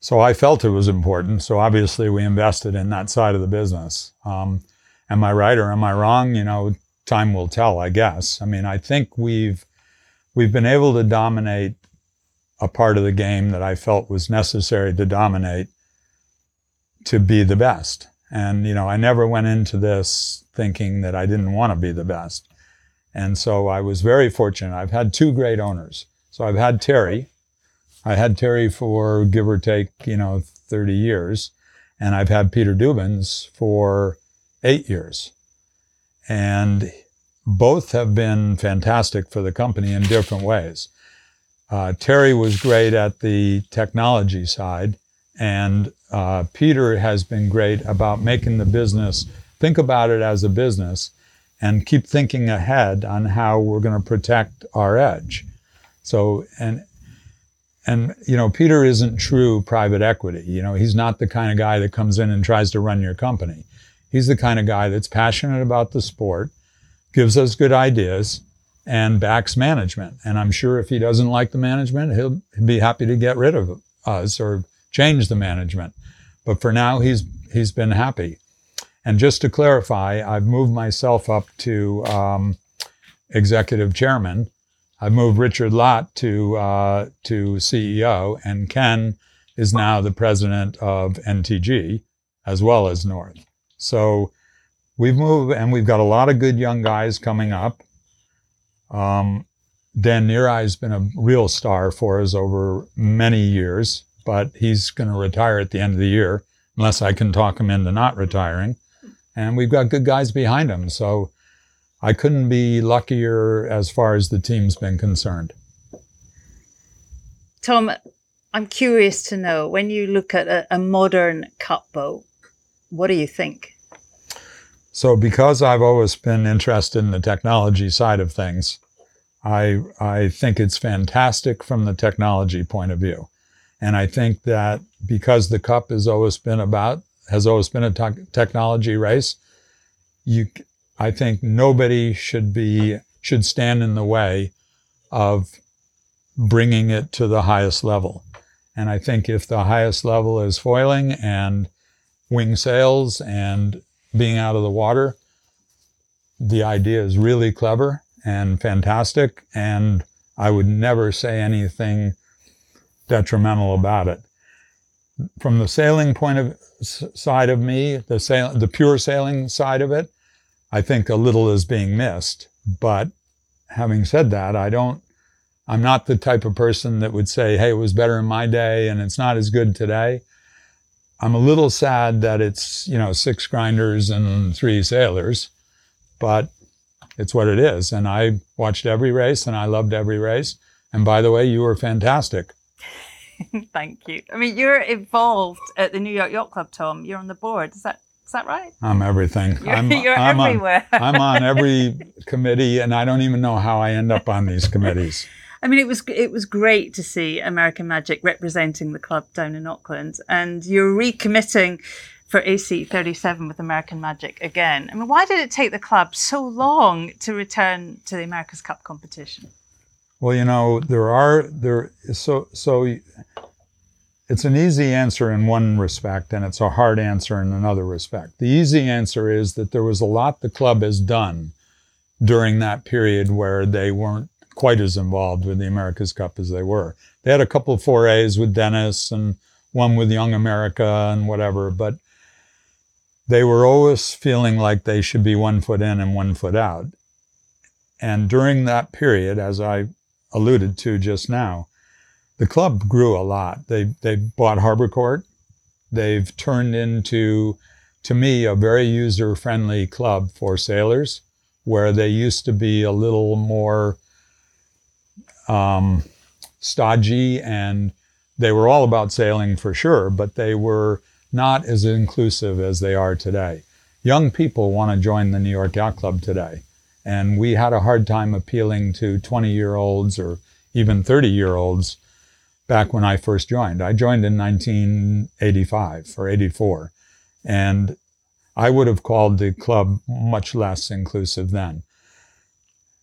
So I felt it was important. So obviously we invested in that side of the business. Um, am I right or am I wrong? You know, time will tell, I guess. I mean, I think we've we've been able to dominate a part of the game that I felt was necessary to dominate to be the best. And, you know, I never went into this thinking that I didn't want to be the best. And so I was very fortunate. I've had two great owners. So I've had Terry. I had Terry for give or take, you know, thirty years, and I've had Peter Dubins for eight years. And both have been fantastic for the company in different ways. Uh, Terry was great at the technology side, and uh, Peter has been great about making the business, think about it as a business, and keep thinking ahead on how we're going to protect our edge. So, and And, you know, Peter isn't true private equity. You know, he's not the kind of guy that comes in and tries to run your company. He's the kind of guy that's passionate about the sport, gives us good ideas, and backs management. And I'm sure if he doesn't like the management, he'll be happy to get rid of us or change the management. But for now, he's he's been happy. And just to clarify, I've moved myself up to um, executive chairman. I've moved Richard Lott to uh, to C E O, and Ken is now the president of N T G as well as North. So we've moved, and we've got a lot of good young guys coming up. Um, Dan Neerai's been a real star for us over many years, but he's going to retire at the end of the year unless I can talk him into not retiring. And we've got good guys behind him, so I couldn't be luckier as far as the team's been concerned. Tom, I'm curious to know, when you look at a, a modern cut boat, what do you think? So because I've always been interested in the technology side of things, I, I think it's fantastic from the technology point of view. And I think that because the cup has always been about, has always been a te- technology race, you I think nobody should be should stand in the way of bringing it to the highest level. And I think if the highest level is foiling and wing sails and being out of the water, the idea is really clever and fantastic, and I would never say anything detrimental about it. From the sailing point of side of me, the sail, the pure sailing side of it, I think a little is being missed, but having said that, I don't, I'm not the type of person that would say, hey, it was better in my day and it's not as good today. I'm a little sad that it's, you know, six grinders and three sailors, but it's what it is. And I watched every race and I loved every race. And by the way, you were fantastic. Thank you. I mean, you're involved at the New York Yacht Club, Tom. You're on the board. Is that Is that right? I'm everything. You're, I'm, you're I'm everywhere. On, I'm on every committee, and I don't even know how I end up on these committees. I mean, it was it was great to see American Magic representing the club down in Auckland, and you're recommitting for A C thirty-seven with American Magic again. I mean, why did it take the club so long to return to the America's Cup competition? Well, you know, there are there so so. It's an easy answer in one respect, and it's a hard answer in another respect. The easy answer is that there was a lot the club has done during that period where they weren't quite as involved with the America's Cup as they were. They had a couple of forays with Dennis and one with Young America and whatever, but they were always feeling like they should be one foot in and one foot out. And during that period, as I alluded to just now, the club grew a lot. They they bought Harbor Court. They've turned into, to me, a very user-friendly club for sailors, where they used to be a little more um, stodgy, and they were all about sailing for sure, but they were not as inclusive as they are today. young people want to join the New York Yacht Club today. And we had a hard time appealing to twenty-year-olds or even thirty-year-olds back when I first joined. I joined in nineteen eighty-five or eighty-four, and I would have called the club much less inclusive then.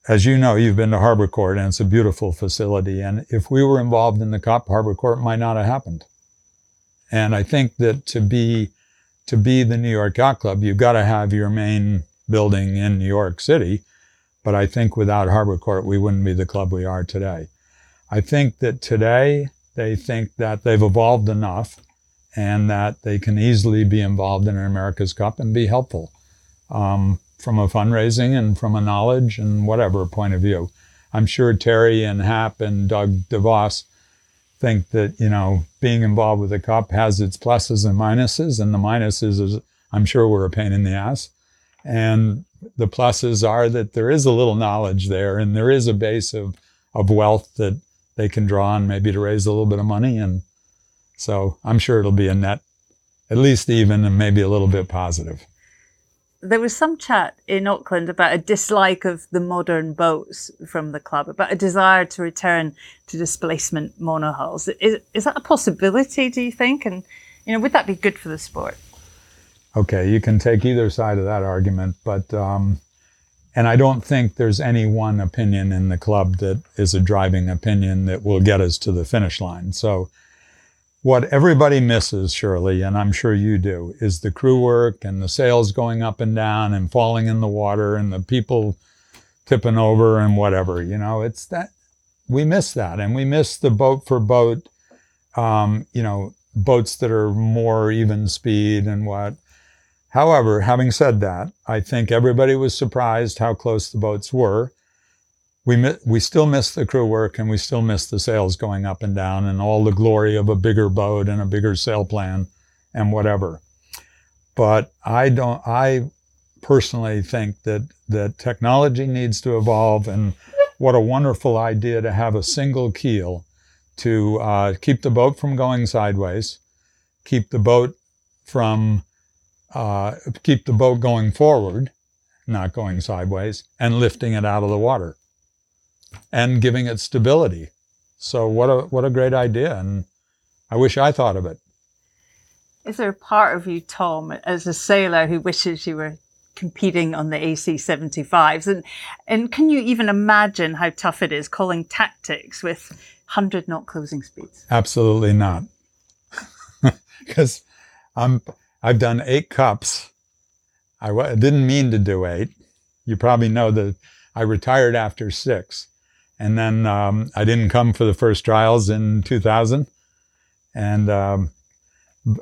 As you know, you've been to Harbor Court, and it's a beautiful facility. And if we were involved in the C O P, Harbor Court might not have happened. And I think that to be to be the New York Yacht Club, you've got to have your main building in New York City. But I think without Harbor Court, we wouldn't be the club we are today. I think that today they think that they've evolved enough and that they can easily be involved in America's Cup and be helpful um, from a fundraising and from a knowledge and whatever point of view. I'm sure Terry and Hap and Doug DeVos think that, you know, being involved with the Cup has its pluses and minuses, and the minuses is, I'm sure, we're a pain in the ass. And the pluses are that there is a little knowledge there, and there is a base of, of wealth that they can draw on maybe to raise a little bit of money. And so I'm sure it'll be a net, at least even, and maybe a little bit positive. There was some chat in Auckland about a dislike of the modern boats from the club, about a desire to return to displacement monohulls. Is, is that a possibility, do you think? And, you know, would that be good for the sport? Okay, you can take either side of that argument, but, um, and I don't think there's any one opinion in the club that is a driving opinion that will get us to the finish line. So what everybody misses, Shirley, and I'm sure you do, is the crew work and the sails going up and down and falling in the water and the people tipping over and whatever. You know, it's that we miss that, and we miss the boat for boat, um, you know, boats that are more even speed and what. However, having said that, I think everybody was surprised how close the boats were. We mi- we still miss the crew work, and we still miss the sails going up and down and all the glory of a bigger boat and a bigger sail plan and whatever. But I don't, I personally think that, that technology needs to evolve, and what a wonderful idea to have a single keel to uh, keep the boat from going sideways, keep the boat from, uh, keep the boat going forward, not going sideways, and lifting it out of the water, and giving it stability. So what a what a great idea, and I wish I thought of it. Is there a part of you, Tom, as a sailor, who wishes you were competing on the A C seventy-fives? And and can you even imagine how tough it is calling tactics with one hundred knot closing speeds? Absolutely not. Because I'm I've done eight cups. I, w- I didn't mean to do eight. You probably know that I retired after six. And then um, I didn't come for the first trials in two thousand. And um,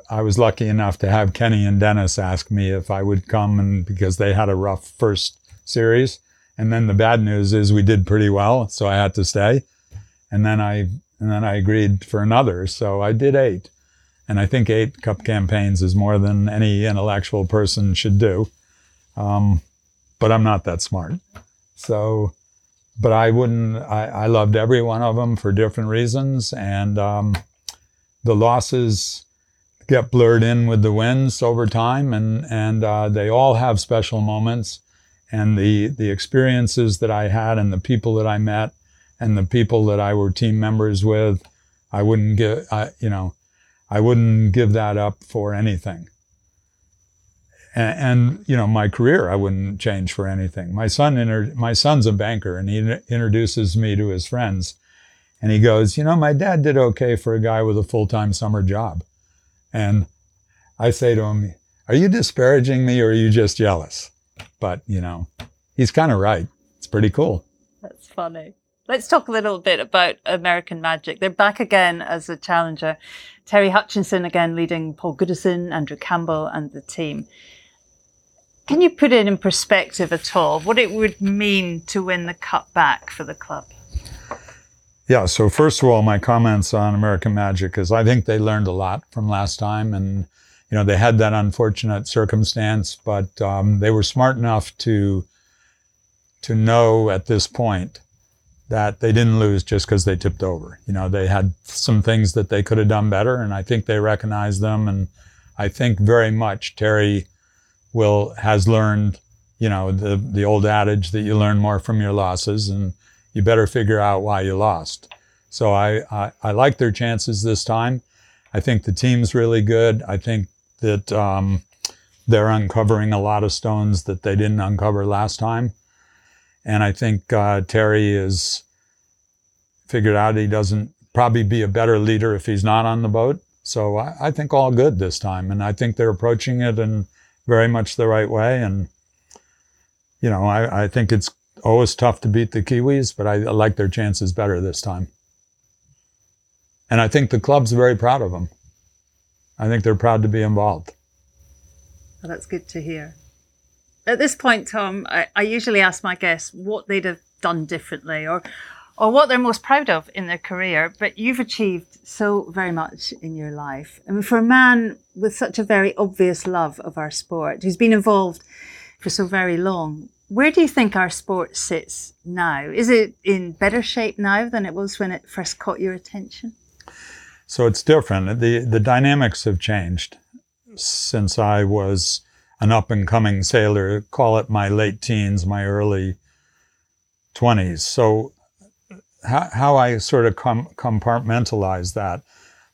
I was lucky enough to have Kenny and Dennis ask me if I would come, and because they had a rough first series. And then the bad news is we did pretty well, so I had to stay. And then I and then I agreed for another, so I did eight. And I think eight cup campaigns is more than any intellectual person should do. Um, but I'm not that smart. So... But I wouldn't, I, I loved every one of them for different reasons. And um, the losses get blurred in with the wins over time, and, and uh, they all have special moments. And the, the experiences that I had, and the people that I met, and the people that I were team members with, I wouldn't give, I, you know, I wouldn't give that up for anything. And, you know, my career, I wouldn't change for anything. My son, inter- my son's a banker, and he in- introduces me to his friends. And he goes, you know, my dad did okay for a guy with a full-time summer job. And I say to him, are you disparaging me, or are you just jealous? But, you know, he's kind of right. It's pretty cool. That's funny. Let's talk a little bit about American Magic. They're back again as a challenger. Terry Hutchinson again leading Paul Goodison, Andrew Campbell and the team. Can you put it in perspective at all, what it would mean to win the Cup back for the club? Yeah, so first of all, my comments on American Magic is I think they learned a lot from last time. And, you know, they had that unfortunate circumstance, but um, they were smart enough to, to know at this point that they didn't lose just because they tipped over. You know, they had some things that they could have done better, and I think they recognized them. And I think very much Terry will has learned, you know, the the old adage that you learn more from your losses, and you better figure out why you lost. So I, I, I like their chances this time. I think the team's really good. I think that um, they're uncovering a lot of stones that they didn't uncover last time. And I think uh, Terry has figured out he doesn't probably be a better leader if he's not on the boat. So I, I think all good this time. And I think they're approaching it in very much the right way. And, you know, I, I think it's always tough to beat the Kiwis, but I, I like their chances better this time. And I think the club's very proud of them. I think they're proud to be involved. Well, that's good to hear. At this point, Tom, I, I usually ask my guests what they'd have done differently or or what they're most proud of in their career, but you've achieved so very much in your life. I mean, for a man with such a very obvious love of our sport, who's been involved for so very long, where do you think our sport sits now? Is it in better shape now than it was when it first caught your attention? So it's different. The, the dynamics have changed since I was an up-and-coming sailor, call it my late teens, my early twenties. So how, how I sort of com- compartmentalize that,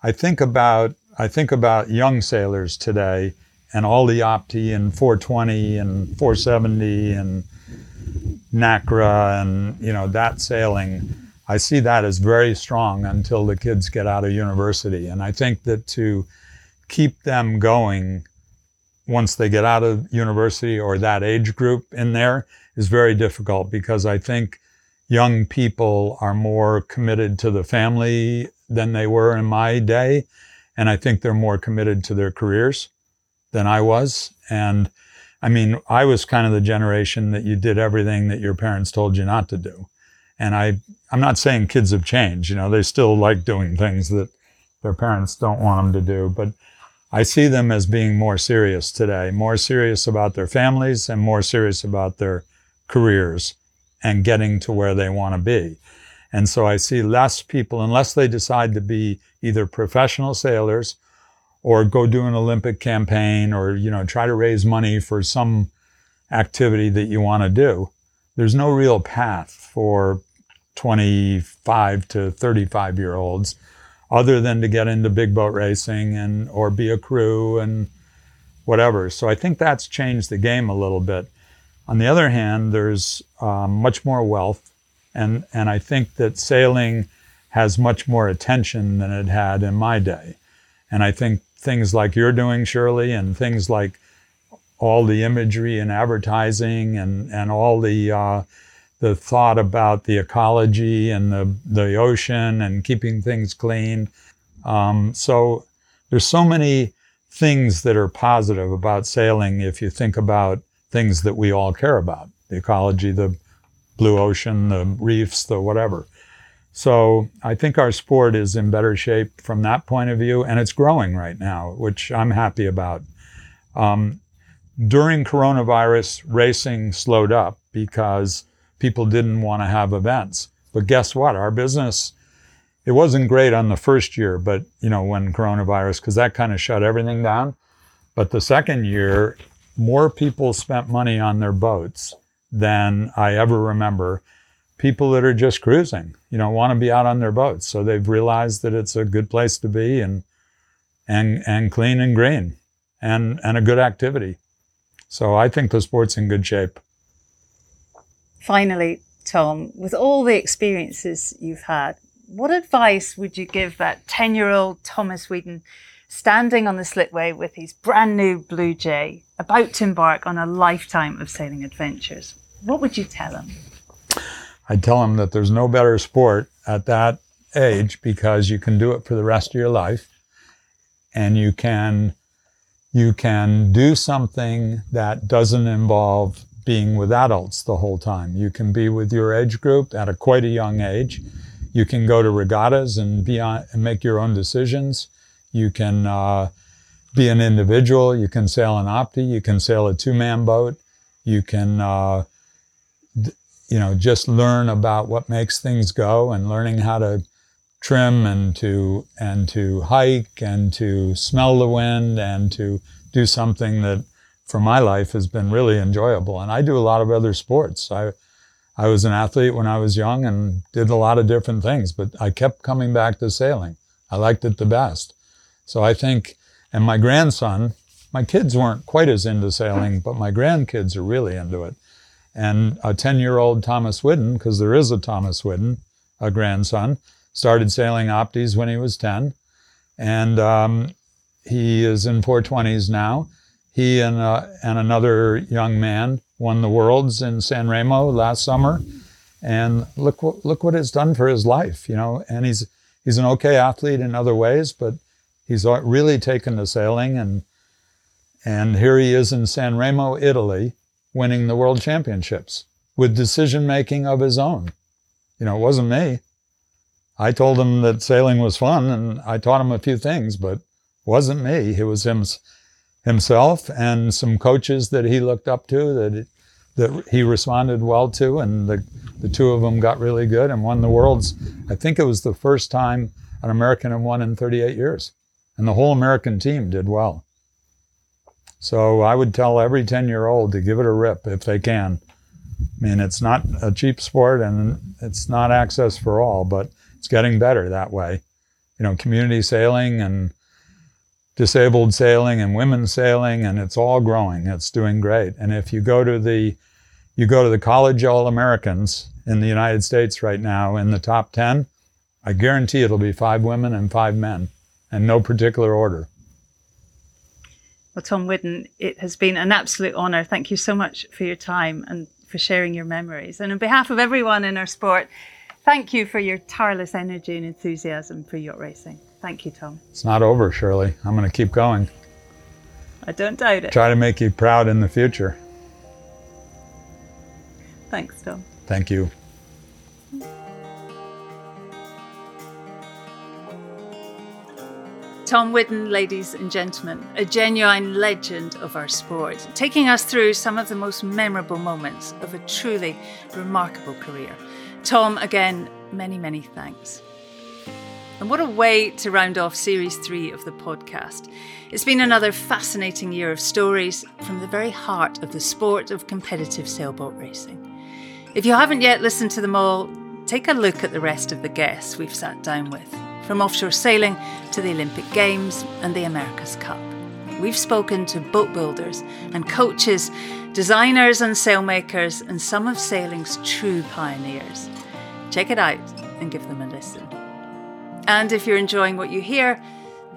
I think about I think about young sailors today and all the Opti and four twenty and four seventy and NACRA and, you know, that sailing. I see that as very strong until the kids get out of university. And I think that to keep them going once they get out of university or that age group in there is very difficult, because I think young people are more committed to the family than they were in my day. And I think they're more committed to their careers than I was. And I mean, I was kind of the generation that you did everything that your parents told you not to do. And I, I'm not saying kids have changed, you know, they still like doing things that their parents don't want them to do, but I see them as being more serious today, more serious about their families and more serious about their careers and getting to where they want to be. And so I see less people, unless they decide to be either professional sailors or go do an Olympic campaign or, you know, try to raise money for some activity that you want to do. There's no real path for twenty-five to thirty-five year olds, other than to get into big boat racing and or be a crew and whatever. So I think that's changed the game a little bit. On the other hand, there's um, much more wealth, and and I think that sailing has much more attention than it had in my day. And I think things like you're doing, Shirley, and things like all the imagery and advertising and, and all the uh, the thought about the ecology and the, the ocean and keeping things clean. Um, so there's so many things that are positive about sailing if you think about things that we all care about, the ecology, the blue ocean, the reefs, the whatever. So I think our sport is in better shape from that point of view, and it's growing right now, which I'm happy about. Um, during coronavirus, racing slowed up because people didn't want to have events. But guess what? Our business, it wasn't great on the first year, but, you know, when coronavirus, because that kind of shut everything down. But the second year, more people spent money on their boats than I ever remember. People that are just cruising, you know, want to be out on their boats. So they've realized that it's a good place to be and and and clean and green and, and a good activity. So I think the sport's in good shape. Finally, Tom, with all the experiences you've had, what advice would you give that ten-year-old Thomas Whidden standing on the slipway with his brand new Blue Jay, about to embark on a lifetime of sailing adventures? What would you tell him? I'd tell him that there's no better sport at that age, because you can do it for the rest of your life, and you can you can do something that doesn't involve being with adults the whole time. You can be with your age group at a quite a young age. You can go to regattas and be on, and make your own decisions. You can uh, be an individual, you can sail an Opti, you can sail a two-man boat, you can, uh, d- you know, just learn about what makes things go, and learning how to trim and to and to hike and to smell the wind and to do something that for my life has been really enjoyable. And I do a lot of other sports. I I was an athlete when I was young and did a lot of different things, but I kept coming back to sailing. I liked it the best. So I think, and my grandson, my kids weren't quite as into sailing, but my grandkids are really into it. And a ten-year-old Thomas Whidden, because there is a Thomas Whidden, a grandson, started sailing Optis when he was ten. And um, he is in four twenties now. He and, uh, and another young man won the Worlds in San Remo last summer. And look, w- look what it's done for his life, you know. And he's, he's an okay athlete in other ways, but he's really taken to sailing. And, and here he is in San Remo, Italy, winning the world championships with decision-making of his own. You know, it wasn't me. I told him that sailing was fun and I taught him a few things, but it wasn't me. It was him, himself and some coaches that he looked up to that it, that he responded well to, and the, the two of them got really good and won the Worlds. I think it was the first time an American had won in thirty-eight years, and the whole American team did well. So I would tell every ten-year-old to give it a rip if they can. I mean, it's not a cheap sport and it's not access for all, but it's getting better that way. You know, community sailing and disabled sailing and women's sailing, and it's all growing. It's doing great. And if you go to the, you go to the college All-Americans in the United States right now in the top ten, I guarantee it'll be five women and five men, and no particular order. Well, Tom Whidden, it has been an absolute honor. Thank you so much for your time and for sharing your memories. And on behalf of everyone in our sport, thank you for your tireless energy and enthusiasm for yacht racing. Thank you, Tom. It's not over, Shirley. I'm going to keep going. I don't doubt it. Try to make you proud in the future. Thanks, Tom. Thank you. Tom Whidden, ladies and gentlemen, a genuine legend of our sport, taking us through some of the most memorable moments of a truly remarkable career. Tom, again, many, many thanks. And what a way to round off Series three of the podcast. It's been another fascinating year of stories from the very heart of the sport of competitive sailboat racing. If you haven't yet listened to them all, take a look at the rest of the guests we've sat down with. From offshore sailing to the Olympic Games and the America's Cup. We've spoken to boat builders and coaches, designers and sailmakers, and some of sailing's true pioneers. Check it out and give them a listen. And if you're enjoying what you hear,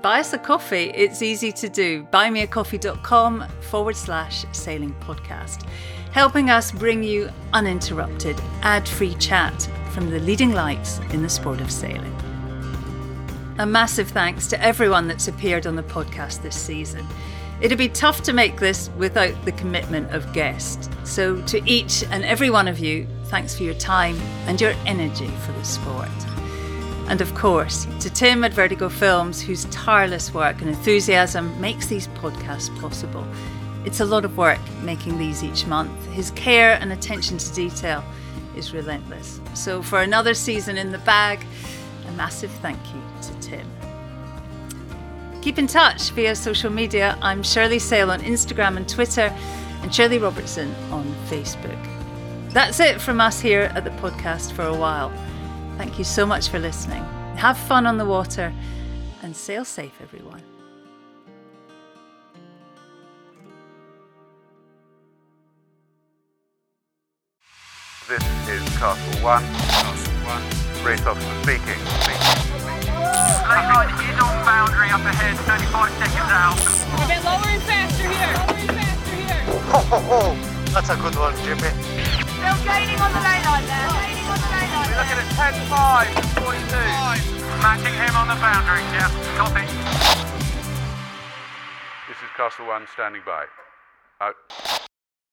buy us a coffee. It's easy to do. Buymeacoffee.com forward slash sailing podcast. Helping us bring you uninterrupted, ad-free chat from the leading lights in the sport of sailing. A massive thanks to everyone that's appeared on the podcast this season. It'd be tough to make this without the commitment of guests. So to each and every one of you, thanks for your time and your energy for the sport. And of course, to Tim at Vertigo Films, whose tireless work and enthusiasm makes these podcasts possible. It's a lot of work making these each month. His care and attention to detail is relentless. So for another season in the bag, a massive thank you to Tim. Keep in touch via social media. I'm Shirley Sail on Instagram and Twitter, and Shirley Robertson on Facebook. That's it from us here at the podcast for a while. Thank you so much for listening. Have fun on the water and sail safe, everyone. This is Castle One. Castle One. Race officer speaking. Lay on inbound boundary up ahead, thirty-five seconds out. We've been lowering faster here. Lowering faster here. Ho ho ho! That's a good one, Jimmy. Still gaining on the lay line there. Gaining on the lay line. We're looking at ten five, forty-two. Matching him on the boundary, yeah. Copy. This is Castle One standing by. Out.